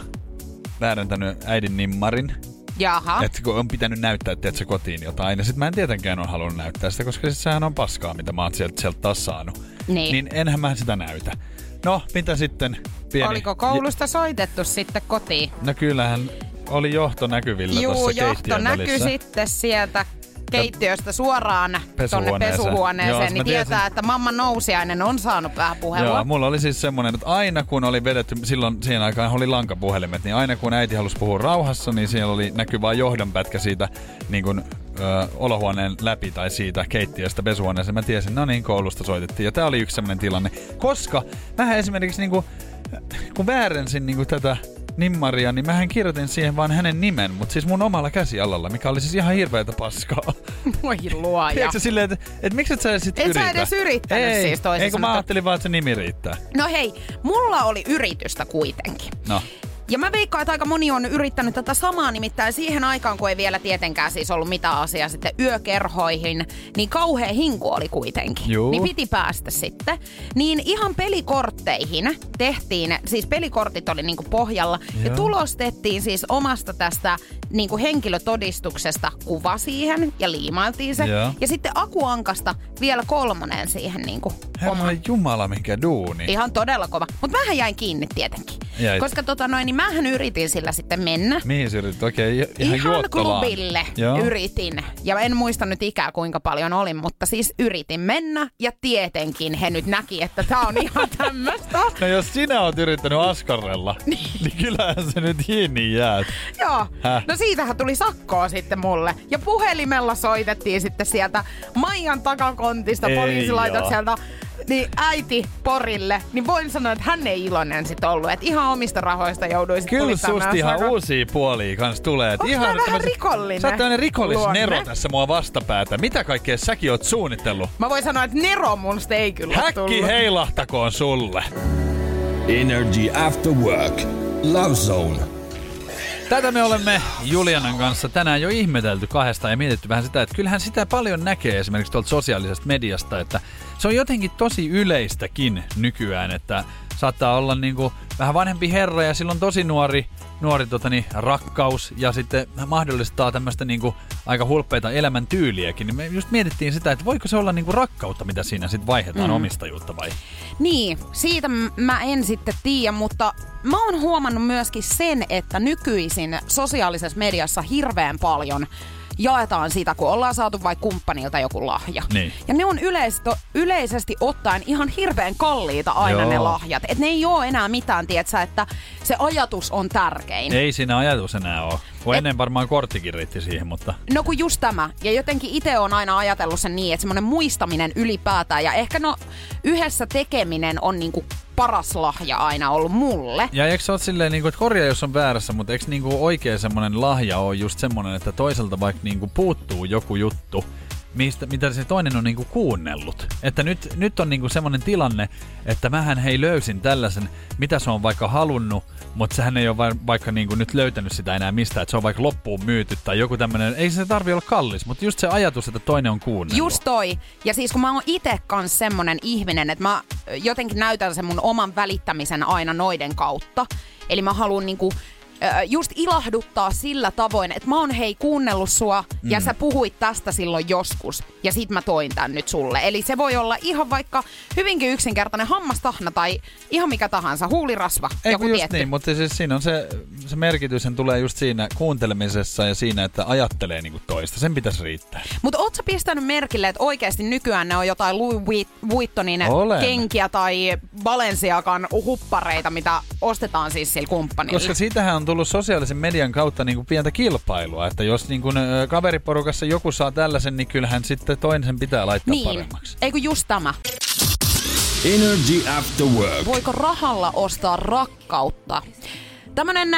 väärentänyt äidin nimmarin. Jaha. Että kun on pitänyt näyttää, että kotiin jotain, ja sit mä en tietenkään ole halunnut näyttää sitä, koska sit sehän on paskaa, mitä mä oon sieltä taas saanut. Niin enhän mä sitä näytä. No, mitä sitten? Oliko koulusta soitettu sitten kotiin? No kyllähän oli johto näkyvillä tuossa keittiön välissä. Johto näkyy sitten sieltä keittiöstä suoraan tuonne pesuhuoneeseen, niin tietää, että mamma nousiainen on saanut vähän puhelua. Joo, mulla oli siis semmoinen, että aina kun oli vedetty, silloin siihen aikaan oli lankapuhelimet, niin aina kun äiti halusi puhua rauhassa, niin siellä oli näkyy vain johdonpätkä siitä niin kuin, olohuoneen läpi tai siitä keittiöstä pesuhuoneeseen. Mä tiesin, no niin, koulusta soitettiin. Ja tää oli yksi semmoinen tilanne, koska vähän esimerkiksi niin kuin, kun väärensin niin kuin tätä nimmaria, niin mähän kirjoitin siihen vaan hänen nimen, mutta siis mun omalla käsialalla, mikä oli siis ihan hirveätä paskaa. Moi luoja. Tiedätkö silleen, että et miksi et sä sit yritä? Et sä edes yrittänyt ei, siis toisin sanoen. Ei, kun mä ajattelin vaan, että se nimi riittää. No hei, mulla oli yritystä kuitenkin. No. Ja mä veikkaan, että aika moni on yrittänyt tätä samaa, nimittäin siihen aikaan, kun ei vielä tietenkään siis ollut mitään asiaa sitten yökerhoihin, niin kauhea hinku oli kuitenkin. Juu. Niin piti päästä sitten. Niin ihan pelikortteihin tehtiin, siis pelikortit oli niinku pohjalla, joo, ja tulostettiin siis omasta tästä niinku henkilötodistuksesta kuva siihen ja liimailtiin se. Joo. Ja sitten akuankasta vielä 3 siihen niinku. Herran jumala, mikä duuni. Ihan todella kova. Mutta mähän jäin kiinni tietenkin. Jäit. Koska niin mähän yritin sillä sitten mennä. Mihin sä yritit? Okei, ihan klubille yritin. Ja en muista nyt ikää kuinka paljon olin, mutta siis yritin mennä. Ja tietenkin he nyt näki, että tää on ihan tämmöstä. No jos sinä oot yrittänyt askarrella, niin kyllähän se nyt hiini jää. Joo. Häh? No siitähän tuli sakkoa sitten mulle. Ja puhelimella soitettiin sitten sieltä Maijan takakontista, poliisilaitokselta. Niin äiti Porille, niin voin sanoa, että hän ei iloinen sit ollut. Että ihan omista rahoista jouduin sit pulittamaan. Kyllä susta ihan uusia puolia kans tulee. Onks ihan vähän tämmöset, rikollinen? Sä oot tämmönen rikollisnero luonne tässä mua vastapäätä. Mitä kaikkea säkin oot suunnitellut? Mä voin sanoa, että nero mun sit ei kyllä häkki tullut. Häkki heilahtakoon sulle. Energy After Work. Lovezone. Tätä me olemme Julianan kanssa tänään jo ihmetelty kahdesta ja mietitty vähän sitä, että kyllähän sitä paljon näkee esimerkiksi tuolta sosiaalisesta mediasta, että se on jotenkin tosi yleistäkin nykyään, että saattaa olla niinku vähän vanhempi herra ja silloin tosi nuori rakkaus ja sitten mahdollistaa tämmöistä niinku aika hulppeita elämäntyyliäkin. Niin me just mietittiin sitä, että voiko se olla niinku rakkautta, mitä siinä sitten vaihdetaan omistajuutta vai? Niin, siitä mä en sitten tiedä, mutta mä oon huomannut myöskin sen, että nykyisin sosiaalisessa mediassa hirveän paljon jaetaan sitä, kun ollaan saatu vaikka kumppanilta joku lahja. Niin. Ja ne on yleisesti ottaen ihan hirveän kalliita aina, joo, ne lahjat. Et ne ei oo enää mitään, tietsä, että se ajatus on tärkein. Ei siinä ajatus enää oo. Ennen varmaan korttikin riitti siihen, mutta no kun just tämä. Ja jotenkin itse on aina ajatellut sen niin, että semmoinen muistaminen ylipäätään. Ja ehkä yhdessä tekeminen on niinku paras lahja aina ollut mulle. Ja eikö sä oot silleen, niinku, että korjaa jos on väärässä, mutta eikö niinku oikea semmoinen lahja on just semmoinen, että toiselta vaikka niinku puuttuu joku juttu, mitä se toinen on niinku kuunnellut. Että nyt on niinku semmoinen tilanne, että mähän hei löysin tällaisen, mitä se on vaikka halunnut, mutta sehän ei ole vaikka niinku nyt löytänyt sitä enää mistään, että se on vaikka loppuun myyty tai joku tämmöinen. Ei se tarvi olla kallis, mutta just se ajatus, että toinen on kuunnellut. Just toi. Ja siis kun mä oon ite kans semmonen ihminen, että mä jotenkin näytän sen mun oman välittämisen aina noiden kautta. Eli mä haluun niinku just ilahduttaa sillä tavoin, että mä oon hei kuunnellut sua ja sä puhuit tästä silloin joskus ja sit mä toin tän nyt sulle. Eli se voi olla ihan vaikka hyvinkin yksinkertainen hammastahna tai ihan mikä tahansa, huulirasva, ei, joku tietty. Just niin, mutta siis siinä on se merkitys, sen tulee just siinä kuuntelemisessa ja siinä, että ajattelee niinku toista. Sen pitäisi riittää. Mutta oot sä pistänyt merkille, että oikeasti nykyään ne on jotain Louis Vuittonin kenkiä tai Balenciagan huppareita, mitä ostetaan siis sillä kumppanilla? Koska siitähän on tullut sosiaalisen median kautta niinku pientä kilpailua, että jos niinku kaveriporukassa joku saa tällaisen, niin kyllähän sitten toinen pitää laittaa niin paremmaksi. Eikö just tämä? Energy After Work. Voiko rahalla ostaa rakkautta? Tämmönen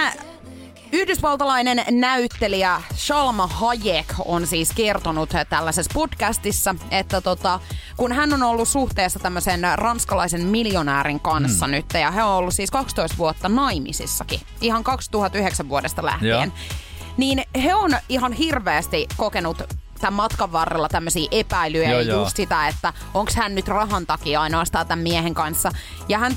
yhdysvaltalainen näyttelijä Salma Hayek on siis kertonut tällaisessa podcastissa, että kun hän on ollut suhteessa tämmöisen ranskalaisen miljonäärin kanssa nyt, ja he on ollut siis 12 vuotta naimisissakin, ihan 2009 vuodesta lähtien, joo, niin he on ihan hirveästi kokenut tämän matkan varrella tämmöisiä epäilyjä, joo, ja just sitä, että onko hän nyt rahan takia ainoastaan tämän miehen kanssa. Ja hän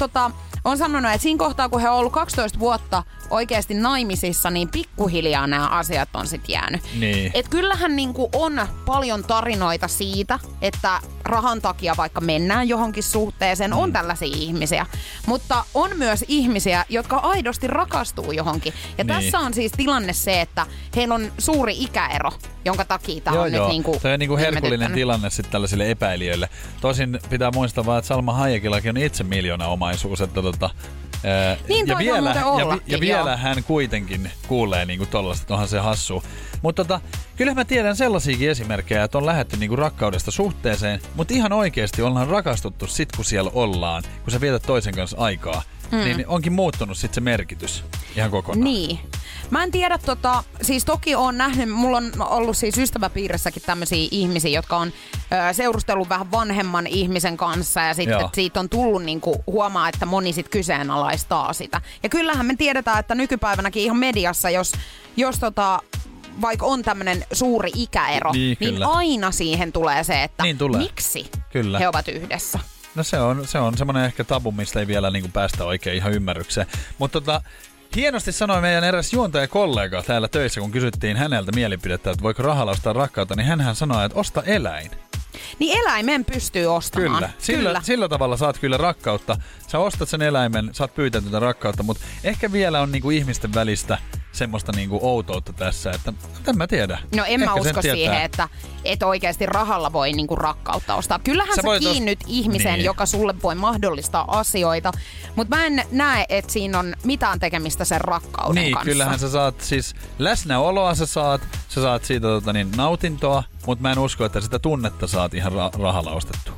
on sanonut, että siinä kohtaa, kun he on ollut 12 vuotta oikeasti naimisissa, niin pikkuhiljaa nämä asiat on sitten jäänyt. Niin. Et kyllähän niinku on paljon tarinoita siitä, että rahan takia vaikka mennään johonkin suhteeseen, on tällaisia ihmisiä. Mutta on myös ihmisiä, jotka aidosti rakastuu johonkin. Ja tässä on siis tilanne se, että heillä on suuri ikäero, jonka takia tämä on nyt niinku. Se on niinku herkullinen tilanne sitten tällaisille epäilijöille. Tosin pitää muistaa vaan, että Salma Hayekillakin on itse miljoonaomaisuus, että niin ja vielä hän kuitenkin kuulee niinku tollaista, että onhan se hassu. Mutta kyllähän mä tiedän sellaisiakin esimerkkejä, että on lähdetty niinku rakkaudesta suhteeseen, mutta ihan oikeasti ollaan rakastuttu sit, kun siellä ollaan, kun sä vietät toisen kanssa aikaa. niin onkin muuttunut sitten se merkitys ihan kokonaan. Niin. Mä en tiedä, siis toki oon nähnyt, mulla on ollut siis ystäväpiirissäkin tämmöisiä ihmisiä, jotka on seurustellut vähän vanhemman ihmisen kanssa ja sitten siitä on tullut niinku huomaa, että moni sit kyseenalaistaa sitä. Ja kyllähän me tiedetään, että nykypäivänäkin ihan mediassa, jos vaikka on tämmönen suuri ikäero, niin aina siihen tulee se, että miksi he ovat yhdessä. No se on semmoinen ehkä tabu, mistä ei vielä niinku päästä oikein ihan ymmärrykseen. Mutta hienosti sanoi meidän eräs juontajakollega täällä töissä, kun kysyttiin häneltä mielipidettä, että voiko rahalla ostaa rakkautta, niin hänhän sanoi, että osta eläin. Niin eläimen pystyy ostamaan. Kyllä. Sillä tavalla saat kyllä rakkautta. Sä ostat sen eläimen, saat pyytää tätä rakkautta, mutta ehkä vielä on niinku ihmisten välistä semmoista niinku outoutta tässä, että en mä tiedä. No en mä usko siihen, että oikeasti rahalla voi niinku rakkautta ostaa. Kyllähän sä kiinnyt ihmiseen, joka sulle voi mahdollistaa asioita, mutta mä en näe, että siinä on mitään tekemistä sen rakkauden kanssa. Niin, kyllähän sä saat siis läsnäoloa, sä saat siitä nautintoa, mutta mä en usko, että sitä tunnetta saat ihan rahalla ostettua.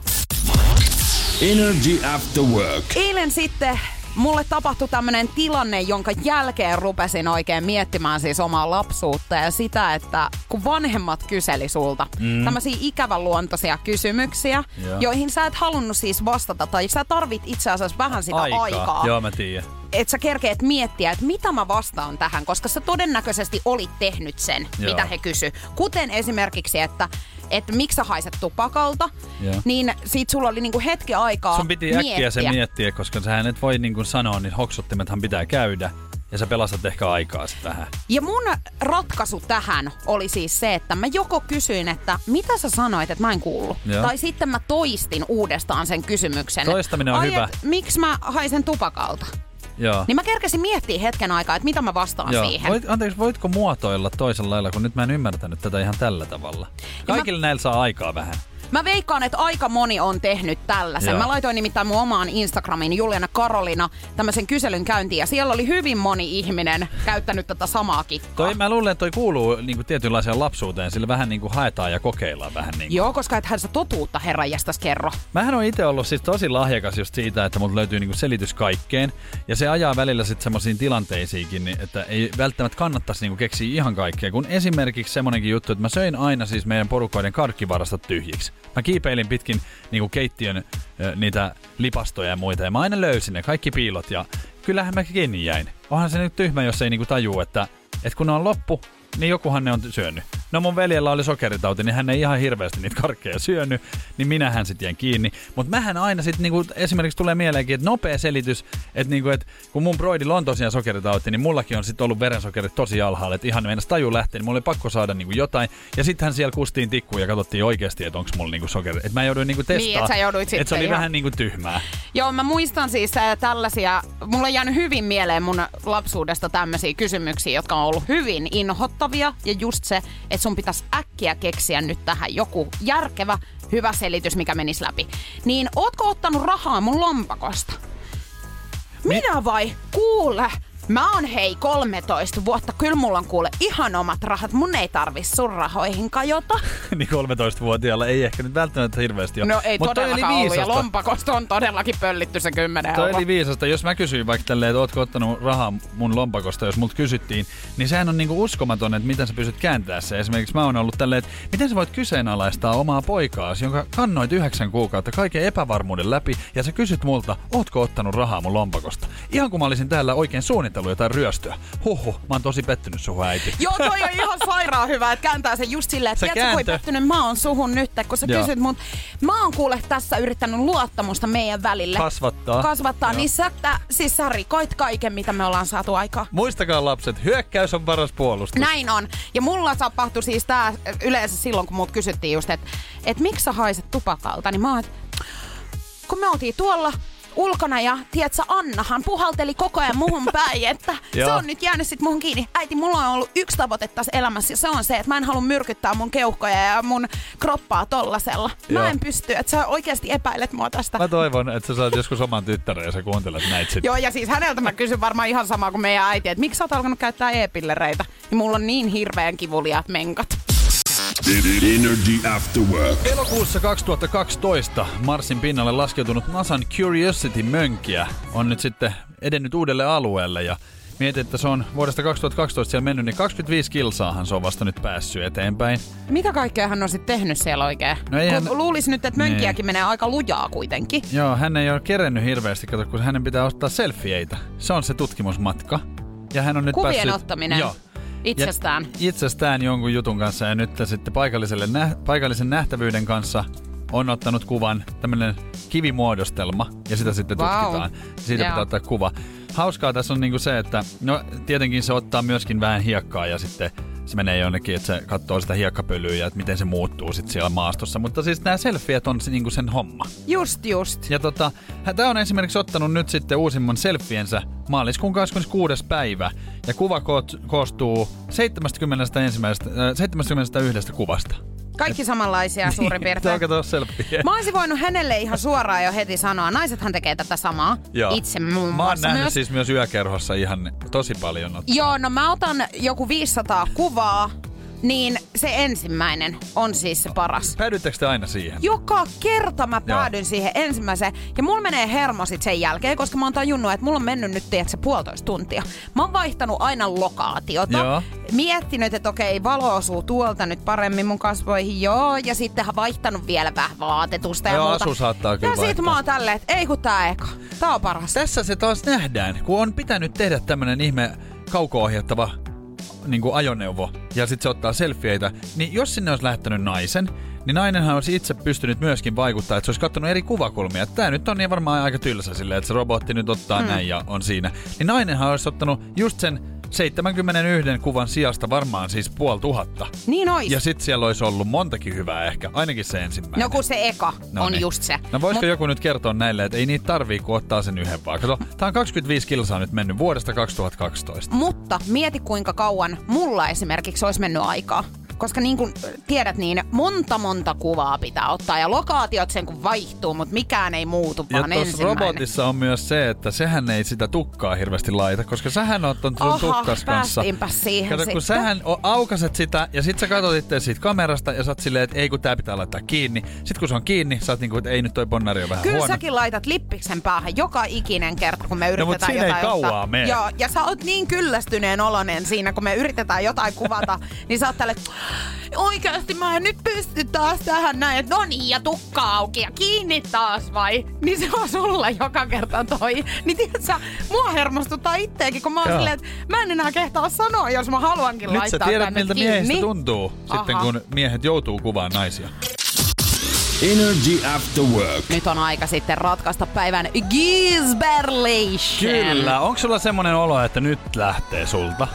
Energy After Work. Eilen sitten mulle tapahtui tämmönen tilanne, jonka jälkeen rupesin oikein miettimään siis omaa lapsuutta ja sitä, että kun vanhemmat kyseli sulta tämmöisiä ikävänluontoisia kysymyksiä, joihin sä et halunnut siis vastata tai sä tarvit itse asiassa vähän sitä aikaa. Joo, mä tiedän. Että sä kerkeet miettiä, että mitä mä vastaan tähän, koska sä todennäköisesti olit tehnyt sen, mitä he kysy. Kuten esimerkiksi, että miksi sä haiset tupakalta, niin siitä sulla oli niinku hetki aikaa sun piti miettiä. Äkkiä se miettiä, koska sähän et voi niinku sanoa, niin hoksottimethan pitää käydä. Ja sä pelastat ehkä aikaa sit tähän. Ja mun ratkaisu tähän oli siis se, että mä joko kysyin, että mitä sä sanoit, että mä en kuullut. Joo. Tai sitten mä toistin uudestaan sen kysymyksen. Toistaminen on hyvä. Miksi mä haisen tupakalta? Joo. Niin mä kerkesin miettiä hetken aikaa, että mitä mä vastaan siihen. Voitko muotoilla toisella lailla, kun nyt mä en ymmärtänyt tätä ihan tällä tavalla. Kaikille näillä saa aikaa vähän. Mä veikkaan, että aika moni on tehnyt tällaisen. Joo. Mä laitoin nimittäin mun omaan Instagramiin Juliana Karolina tämmöisen kyselyn käyntiin, ja siellä oli hyvin moni ihminen käyttänyt tätä samaa kikkaa. Mä luulen, että toi kuuluu niinku tietynlaiseen lapsuuteen, sillä vähän niinku haetaan ja kokeillaan vähän niinku. Joo, koska ethän sä totuutta herranjestas kerro. Mähän on itse ollut siis tosi lahjakas just siitä, että mut löytyy niinku selitys kaikkeen, ja se ajaa välillä sit semmosiin tilanteisiinkin, että ei välttämättä kannattaisi niinku keksiä ihan kaikkea, kun esimerkiksi semmonenkin juttu, että mä söin aina siis meidän porukoiden karkkivarastot tyhjiksi. Mä kiipeilin pitkin niinku keittiön niitä lipastoja ja muita, ja mä aina löysin ne kaikki piilot, ja kyllähän mä kiinni jäin. Onhan se nyt tyhmä, jos ei niinku tajuu, että kun ne on loppu, niin jokuhan ne on syönyt. No mun veljellä oli sokeritauti, niin hän ei ihan hirveästi niitä karkkeja syönyt, niin minähän sit jäin kiinni. Mut mähän aina sit niinku, esimerkiksi tulee mieleenkin, että nopea selitys, että niinku, et kun mun broidilla on tosiaan sokeritauti, niin mullakin on sit ollut verensokerit tosi alhaalla, että ihan meinas taju lähtee, niin mulla oli pakko saada niinku jotain. Ja sittenhän siellä kustiin tikkuun ja katsottiin oikeesti, että onko mulla niinku sokeri. Että mä jouduin niinku testaa, että se oli vähän niinku tyhmää. Joo, mä muistan siis tällaisia, mulla on jäänyt hyvin mieleen mun lapsuudesta tämmöisiä kysymyksiä, jotka on ollut hyvin inhottavia, ja just se, että sun pitäisi äkkiä keksiä nyt tähän joku järkevä, hyvä selitys, mikä menisi läpi. Niin ootko ottanut rahaa mun lompakosta? Minä vai? Kuule, mä oon 13 vuotta. Kyllä mulla on kuule ihan omat rahat. Mun ei tarvi sun rahoihin kajota. Niin 13-vuotiaalla ei ehkä nyt välttämättä hirveästi ole. No ei todellakaan ollut, ja lompakosta on todellakin pöllitty se 10 euroa. Toi oli viisasta. Jos mä kysyin vaikka tälleen, että ootko ottanut rahaa mun lompakosta, jos multa kysyttiin, niin sehän on niinku uskomaton, että miten sä pysyt kääntää se. Esimerkiksi mä oon ollut tälleen, että miten sä voit kyseenalaistaa omaa poikaasi, jonka kannoit 9 kuukautta kaiken epävarmuuden läpi, ja sä kysyt multa, ootko ottanut rahaa mun lompakosta. Ihan kun mä olisin täällä oikein suunnitellut jotain ryöstöä. Huhhuh, mä oon tosi pettynyt suhun, äiti. Joo, toi on ihan sairaan hyvä, että kääntää sen just silleen, että tiedätkö, voi pettynyt mä oon suhun nyt, kun sä kysyt mut. Mä oon kuule tässä yrittänyt luottamusta meidän välille. Kasvattaa, joo. Niin sä rikoit kaiken, mitä me ollaan saatu aikaa. Muistakaa lapset, hyökkäys on paras puolustus. Näin on. Ja mulla tapahtui siis tää yleensä silloin, kun mut kysyttiin just, että miksi sä haiset tupakalta, niin mä oon, kun me oltiin tuolla ulkona ja tietsä, Annahan puhalteli koko ajan muhun päin, että se on nyt jäänyt sit muhun kiinni. Äiti, mulla on ollut yksi tavoite tässä elämässä, ja se on se, että mä en halua myrkyttää mun keuhkoja ja mun kroppaa tollasella. Mä en pysty, että sä oikeesti epäilet mua tästä. Mä toivon, että sä saat joskus oman tyttären ja sä kuuntelet näitä sitten. Joo, ja siis häneltä mä kysyn varmaan ihan samaa kuin meidän äiti, että miksi sä oot alkanut käyttää e-pillereitä? Ja mulla on niin hirveän kivuliaat menkat. Energy After Work. Elokuussa 2012 Marsin pinnalle laskeutunut NASAn Curiosity-mönkiä on nyt sitten edennyt uudelle alueelle ja mietin, että se on vuodesta 2012 siellä mennyt, niin 25 kilsaahan se on vasta nyt päässyt eteenpäin. Mitä kaikkea hän on sitten tehnyt siellä oikein? No eihän... Luulisi nyt, että mönkiäkin menee aika lujaa kuitenkin. Joo, hän ei ole kerennyt hirveästi, kato, kun hänen pitää ottaa selfieitä. Se on se tutkimusmatka. Ja hän on nyt kuvien päässyt... ottaminen. Joo. Itsestään. Ja itsestään jonkun jutun kanssa ja nyt sitten paikallisen nähtävyyden kanssa on ottanut kuvan, tämmöinen kivimuodostelma ja sitä sitten tutkitaan. Siitä pitää ottaa kuva. Hauskaa tässä on niinku se, että no tietenkin se ottaa myöskin vähän hiekkaa ja sitten se menee jonnekin, että se katsoo sitä hiekkapölyä ja että miten se muuttuu sitten siellä maastossa. Mutta siis nämä selfiet on niinku sen homma. Just. Ja tämä on esimerkiksi ottanut nyt sitten uusimman selfiensä maaliskuun 26. päivä. Ja kuva koostuu 71 kuvasta. Kaikki samanlaisia suurin piirtein. Mä olisin voinut hänelle ihan suoraan jo heti sanoa. Naisethan tekee tätä samaa. Joo. Itse muun muassa. Mä oon nähnyt myös. Siis myös yökerhossa ihan tosi paljon. Ottaa. Joo, no mä otan joku 500 kuvaa, niin se ensimmäinen on siis se paras. Päädyttekö te aina siihen? Joka kerta mä päädyn siihen ensimmäiseen. Ja mulla menee hermo sit sen jälkeen, koska mä oon tajunnut, että mulla on mennyt nyt se 1,5 tuntia. Mä oon vaihtanut aina lokaatiota. Joo. Miettinyt, että okei, valo osuu tuolta nyt paremmin mun kasvoihin, joo. Ja sitten vaihtanut vielä vähän vaatetusta ja muuta. Asu saattaa kyllä vaihtaa. Ja sit mä oon tälleen, että ei kun tää eka. Tää on paras. Tässä se taas nähdään, kun on pitänyt tehdä tämmönen ihme kauko-ohjattava niinku ajoneuvo ja sitten se ottaa selfieitä, niin jos sinne olisi lähettänyt naisen, niin nainenhan olisi itse pystynyt myöskin vaikuttaa, että se olisi katsonut eri kuvakulmia. Tämä nyt on niin varmaan aika tylsä silleen, että se robotti nyt ottaa näin ja on siinä. Niin nainenhan olisi ottanut just sen 71 kuvan sijasta varmaan siis 500. Niin ois. Ja sit siellä olisi ollut montakin hyvää ehkä, ainakin se ensimmäinen. No kun se eka on just se. No voisiko joku nyt kertoa näille, että ei niitä tarvii, kun ottaa sen yhden vaan. Kato, tää on 25 kilsaa nyt mennyt vuodesta 2012. Mutta mieti kuinka kauan mulla esimerkiksi olisi mennyt aikaa. Koska niin kuin tiedät, niin monta kuvaa pitää ottaa ja lokaatiot sen kun vaihtuu, mutta mikään ei muutu, vaan ensimmäinen. Ja tuossa robotissa on myös se, että sehän ei sitä tukkaa hirveästi laita, koska sähän on ton tukkas kanssa. Päästinpä siihen. Kato, kun sähän aukaset sitä ja sit sä katot itse siitä kamerasta ja sä oot silleen, että ei kun tää pitää laittaa kiinni. Sit kun se on kiinni, sä oot niinku, että ei nyt toi bonnari on vähän huono. Kyllä säkin laitat lippiksen päähän joka ikinen kerta, kun me yritetään jotain. No mut siinä ei kauaa mene. Joo, ja sä oot niin kyllästyneen oloinen siinä, kun me yritetään jotain kuvata, niin sä oot tälle, oikeasti mä en nyt pysty taas tähän näin, että no niin, ja tukka auki ja kiinni taas vai? Niin se on sulla joka kerta toi. Niin tiiätsä, mua hermostuttaa itteekin, kun mä oon silleen, että mä en enää kehtaa sanoa, jos mä haluankin nyt laittaa tänne kiinni. Nyt sä tiedät, miltä miehistä tuntuu sitten, kun miehet joutuu kuvaan naisia. Energy After Work. Nyt on aika sitten ratkaista päivän Gisberlation. Kyllä, onko sulla semmonen olo, että nyt lähtee sulta?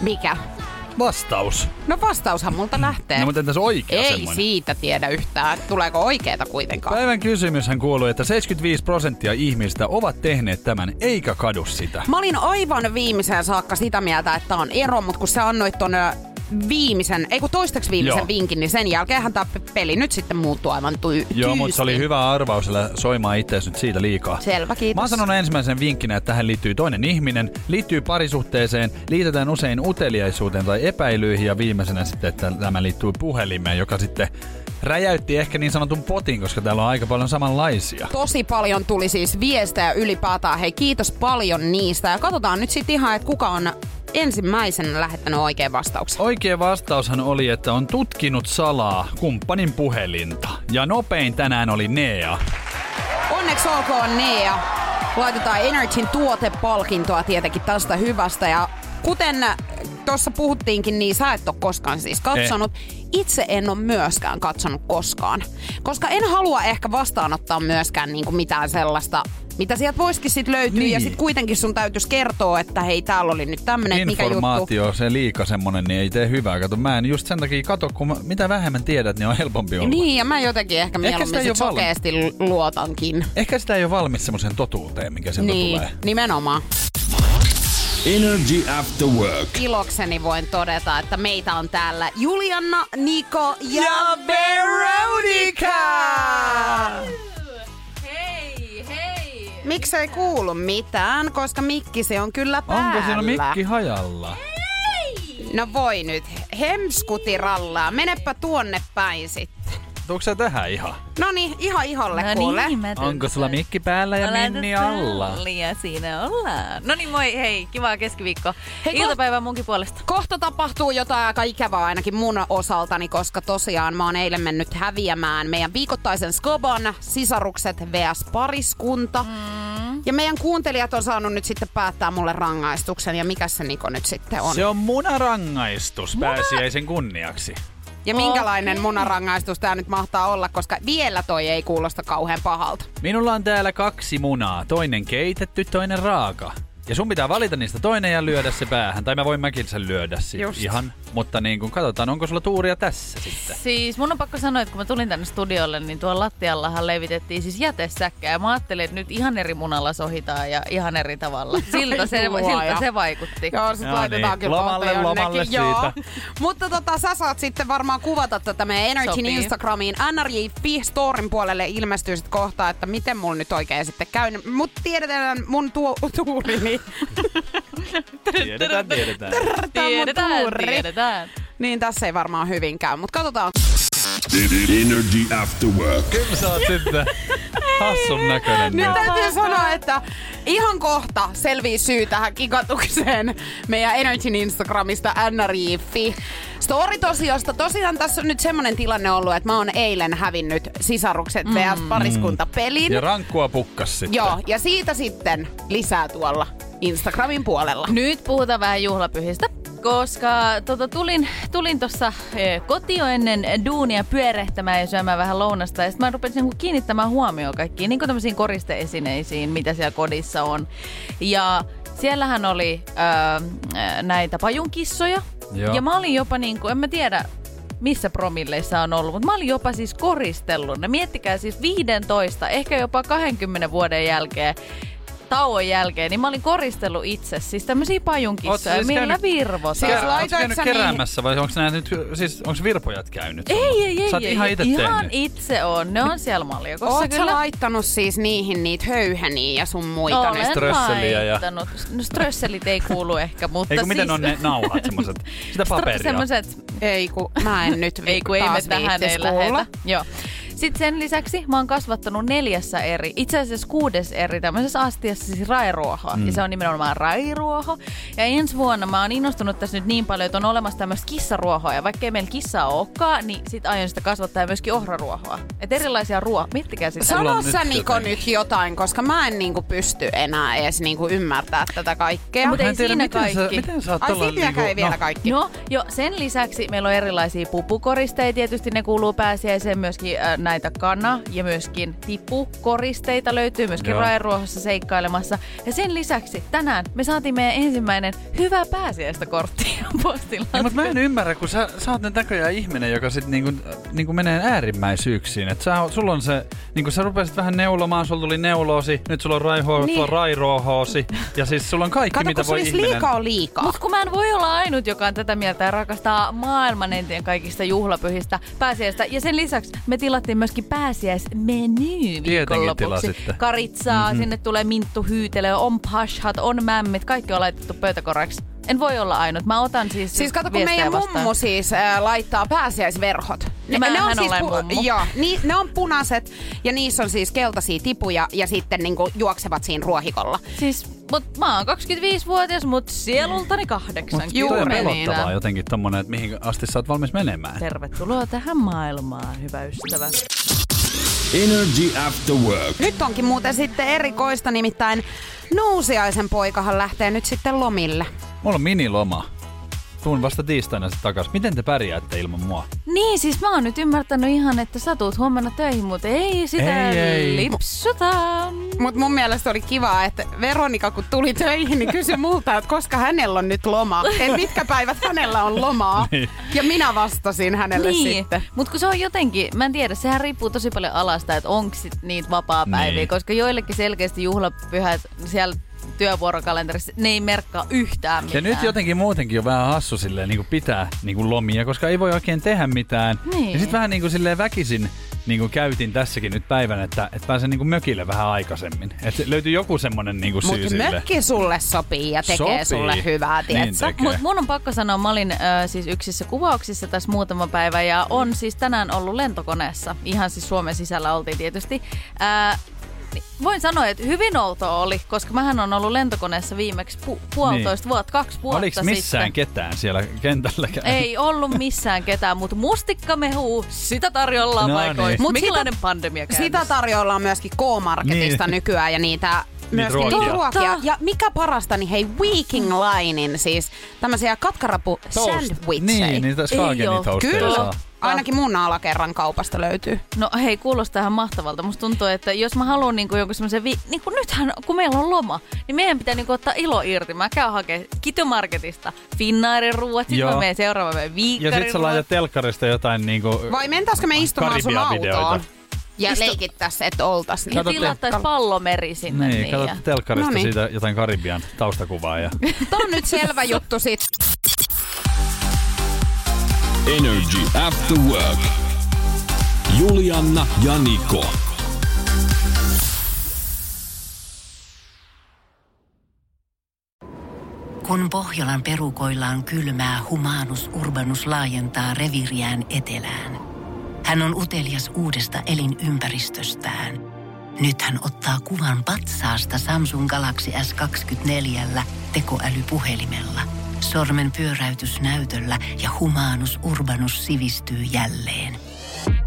Mikä? Vastaus. No vastaushan multa lähtee. No mutta entäs oikea ei semmoinen? Ei siitä tiedä yhtään, tuleeko oikeeta kuitenkaan. Päivän kysymyshän kuuluu, että 75% ihmistä ovat tehneet tämän, eikä kadu sitä. Mä olin aivan viimeiseen saakka sitä mieltä, että on ero, mutta kun sä annoit ton toisteksi viimeisen vinkin, niin sen jälkeenhän tää peli nyt sitten muuttuu aivan tyystiin. Joo, mutta se oli hyvä arvaus, älä soimaan itseäsi nyt siitä liikaa. Selvä, kiitos. Mä oon sanonut ensimmäisen vinkkinä, että tähän liittyy toinen ihminen, liittyy parisuhteeseen, liitetään usein uteliaisuuteen tai epäilyihin ja viimeisenä sitten, että tämä liittyy puhelimeen, joka sitten räjäytti ehkä niin sanotun potin, koska täällä on aika paljon samanlaisia. Tosi paljon tuli siis viestejä ylipäätään. Hei, kiitos paljon niistä ja katsotaan nyt sitten ihan, että kuka on ensimmäisenä lähettänyt oikean vastauksen. Oikea vastaushan oli, että on tutkinut salaa kumppanin puhelinta. Ja nopein tänään oli Nea. Onneksi olkoon Nea. Laitetaan Energyn tuotepalkintoa tietenkin tästä hyvästä. Ja kuten tuossa puhuttiinkin, niin sä et ole koskaan siis katsonut. Itse en ole myöskään katsonut koskaan. Koska en halua ehkä vastaanottaa myöskään niin kuin mitään sellaista, mitä sieltä voisikin sit löytyy niin. Ja sit kuitenkin sun täytyisi kertoa, että hei täällä oli nyt tämmönen, mikä juttu. Informaatio, se liika semmonen, niin ei tee hyvää. Kato, mä en just sen takia katso, kun mitä vähemmän tiedät, niin on helpompi olla. Niin ja mä jotenkin ehkä mieluummin sit sokeesti luotankin. Ehkä sitä ei ole valmis semmoisen totuuteen, mikä sieltä tulee. Niin, nimenomaan. Energy After Work. Ilokseni voin todeta, että meitä on täällä Julianna, Niko ja Veronica! Miksi ei kuulu mitään, koska mikki se on kyllä päällä. Onko siellä mikki hajalla? Ei! No voi nyt. Hemskuti rallaa. Menepä tuonne päin sitten. Tuutko sä tähän ihan? Noniin, ihan iholle no kuule. Niin, onko sulla mikki päällä ja minni alla? Ja siinä ollaan. Noniin moi, hei, kivaa keskiviikkoa. Hei, iltapäivää munkin puolesta. Kohta tapahtuu jotain aika ikävää ainakin mun osaltani, koska tosiaan mä oon eilen mennyt häviämään meidän viikoittaisen Skoban sisarukset vs. pariskunta. Ja meidän kuuntelijat on saanut nyt sitten päättää mulle rangaistuksen. Ja mikä se Niko nyt sitten on? Se on munarangaistus pääsiäisen kunniaksi. Ja minkälainen munarangaistus tää nyt mahtaa olla, koska vielä toi ei kuulosta kauhean pahalta. Minulla on täällä 2 munaa. Toinen keitetty, toinen raaka. Ja sun pitää valita niistä toinen ja lyödä se päähän. Tai mä voin mäkin sen lyödä ihan. Mutta niin kun katsotaan, onko sulla tuuria tässä sitten? Siis mun on pakko sanoa, että kun mä tulin tänne studiolle, niin tuolla lattiallahan levitettiin siis jätesäkkää. Ja mä ajattelin, että nyt ihan eri munalla sohitaan ja ihan eri tavalla. Siltä se vaikutti. Joo, sit laitetaan kyllä lomalle siitä. Mutta sä saat sitten varmaan kuvata tätä meidän Energyn Instagramiin. NRJ.fi storin puolelle ilmestyy sit kohta, että miten mulla nyt oikein sitten käy. Mut tiedetään mun tuurini. Tiedetään. Niin tässä ei varmaan hyvin käy, mutta katsotaan. Energy after work. Kyllä sä oot sitten hassun näköinen. Nyt täytyy sanoa, että ihan kohta selvii syy tähän kikatukseen meidän Energyn Instagramista nrj.fi. Story-tosiosta. Tosiaan tässä on nyt semmoinen tilanne ollut, että mä oon eilen hävinnyt sisarukset vs. pariskuntapelin. Ja rankkua pukkas sitten. Joo, ja siitä sitten lisää tuolla Instagramin puolella. Nyt puhutaan vähän juhlapyhistä. Koska tulin tuossa kotio ennen duunia pyörähtämään ja syömään vähän lounasta. Ja sitten mä rupesin kiinnittämään huomioon kaikkiin niin kuin tämmöisiin koristeesineisiin, mitä siellä kodissa on. Ja siellähän oli näitä pajunkissoja. Joo. Ja mä olin jopa en mä tiedä missä promilleissa on ollut, mutta mä olin jopa siis koristellut. Ja miettikää siis 15, ehkä jopa 20 vuoden jälkeen. Tauon jälkeen, niin mä olin koristellut itse siis tämmösiä pajunkissoja, millä virvotaan. Ootko käynyt keräämässä vai onko nämä nyt, siis onko virpojat käynyt? Ei. Sä oot ihan itse tehnyt. Ihan itse on, ne on siellä maljakossa. Oot sä laittanut siis niihin niitä höyheniä ja sun muita? Olen laittanut. No strösselit ei kuulu ehkä, mutta siis... Eiku miten on ne nauhat semmoset, sitä paperia? Semmoset... Eiku, mä en nyt taas viittis kuulla. Joo. Sitten sen lisäksi mä oon kasvattanut 4 eri, itse asiassa 6 eri tämmöisessä astiassa siis rairuohoa. Ja se on nimenomaan rairuoho. Ja ensi vuonna mä oon innostunut tässä nyt niin paljon, että on olemassa tämmöistä kissaruohoa. Ja vaikkei meillä kissaa olekaan, niin sit aion sitä kasvattaa ja myöskin ohraruohoa. Et erilaisia ruohoja. Miettikää sitä. Sano sä Niko nyt jotain, koska mä en pysty enää edes ymmärtää tätä kaikkea. Mutta ei tiedä, siinä miten kaikki. Miten sä oot ei vielä kaikki. No jo, sen lisäksi meillä on erilaisia pupukoristeja. Tietysti ne kuuluu pääsiäiseen myöskin näitä kana- ja myöskin tipukoristeita löytyy myöskin rairuohossa seikkailemassa. Ja sen lisäksi tänään me saatiin meidän ensimmäinen hyvää pääsiäistä korttia postilla. No, mutta mä en ymmärrä, kun sä oot näköjään ihminen, joka sitten niinku menee äärimmäisyyksiin. Että sulla on se, niinku sä rupesit vähän neulomaan, sulla tuli neuloosi, nyt sulla on rairuohoosi. Ja siis sulla on kaikki, kato, mitä voi ihminen. Liikaa. Mutta kun mä en voi olla ainut, joka on tätä mieltä ja rakastaa maailman entien kaikista juhlapyhistä pääsiäistä. Ja sen lisäksi me tilattiin myöskin pääsiäismenyy viikonlopuksi. Karitsaa, sinne tulee minttuhyytelöä, on pashat, on mämmit, kaikki on laitettu pöytäkoraksi. En voi olla ainut. Mä otan siis kato, kun meidän mummo siis laittaa pääsiäisverhot. Ne on siis ne on punaiset ja niissä on siis keltaisia tipuja ja sitten niinku juoksevat siinä ruohikolla. Siis, mut mä oon 25-vuotias, mut sielultani 80. Mut toi on pelottavaa jotenkin tommonen, että mihin asti sä oot valmis menemään. Tervetuloa tähän maailmaan, hyvä ystävä. Energy after work. Nyt onkin muuten sitten erikoista, nimittäin Nousiaisen poikahan lähtee nyt sitten lomille. Mulla on miniloma. Tuun vasta tiistaina sitten takas. Miten te pärjäätte ilman mua? Niin, siis mä oon nyt ymmärtänyt ihan, että sä tuut huomenna töihin, mutta ei sitä lipsutaan. Mut mun mielestä oli kiva, että Veronika kun tuli töihin, niin kysyi multa, että koska hänellä on nyt loma. Että mitkä päivät hänellä on lomaa. Niin. Ja minä vastasin hänelle sitten. Mut kun se on jotenkin, mä en tiedä, sehän riippuu tosi paljon alasta, että onko niitä vapaapäiviä. Niin. Koska joillekin selkeästi juhlapyhät siellä... työvuorokalenterissa, ne ei merkkaa yhtään mitään. Ja nyt jotenkin muutenkin on vähän hassu silleen, niin kuin pitää niin kuin lomia, koska ei voi oikein tehdä mitään. Niin. Ja sit vähän niin kuin silleen väkisin niin kuin käytin tässäkin nyt päivän, että pääsen niin kuin mökille vähän aikaisemmin. Että löytyy joku semmoinen niin kuin syy sille. Mutta mökki sulle sopii ja tekee sulle hyvää, tietsä. Niin mutta mun on pakko sanoa, mä olin siis yksissä kuvauksissa tässä muutama päivä ja on siis tänään ollut lentokoneessa. Ihan siis Suomen sisällä oltiin tietysti. Voin sanoa, että hyvin outoa oli, koska mähän on ollut lentokoneessa viimeksi puolitoista vuotta, 2 vuotta sitten. Oliko missään ketään siellä kentälläkään? Ei ollut missään ketään, mutta mustikkamehuu, sitä tarjollaan paikoin. Niin. Millainen pandemia käynnissä? Sitä tarjollaan myöskin K-marketista nykyään ja niitä... Myöskin ruokia. Ja mikä parasta, niin hei, Viking Linein, siis tämmöisiä katkarappu-sandwicheja. Niin, niitä skagenitoasteja. Kyllä, ainakin mun alakerran kaupasta löytyy. No hei, kuulostaa ihan mahtavalta. Musta tuntuu, että jos mä haluan niinku joku semmoisen, niinku nythän kun meillä on loma, niin meidän pitää niinku ottaa ilo irti. Mä käyn hakemaan Kitomarketista Finnairin ruuat, sit mä menen seuraavaan Viikkarin ruuat. Ja sit sä laitat telkkarista jotain niinku... Vai mentäisikö me istumaan sun autoon? Ja leikittäisiin, että oltaisiin. Niin tilattaisiin pallomeri sinne. Niin, katsotaan telkkarista siitä jotain Karibian taustakuvaa. Ja... Tämä on nyt selvä juttu sit. Energy After Work. Julianna ja Niko. Kun Pohjolan perukoillaan kylmää, Humanus Urbanus laajentaa reviiriään etelään. Hän on utelias uudesta elinympäristöstään. Nyt hän ottaa kuvan patsaasta Samsung Galaxy S24 tekoälypuhelimella. Sormen pyöräytys näytöllä ja Humanus Urbanus sivistyy jälleen.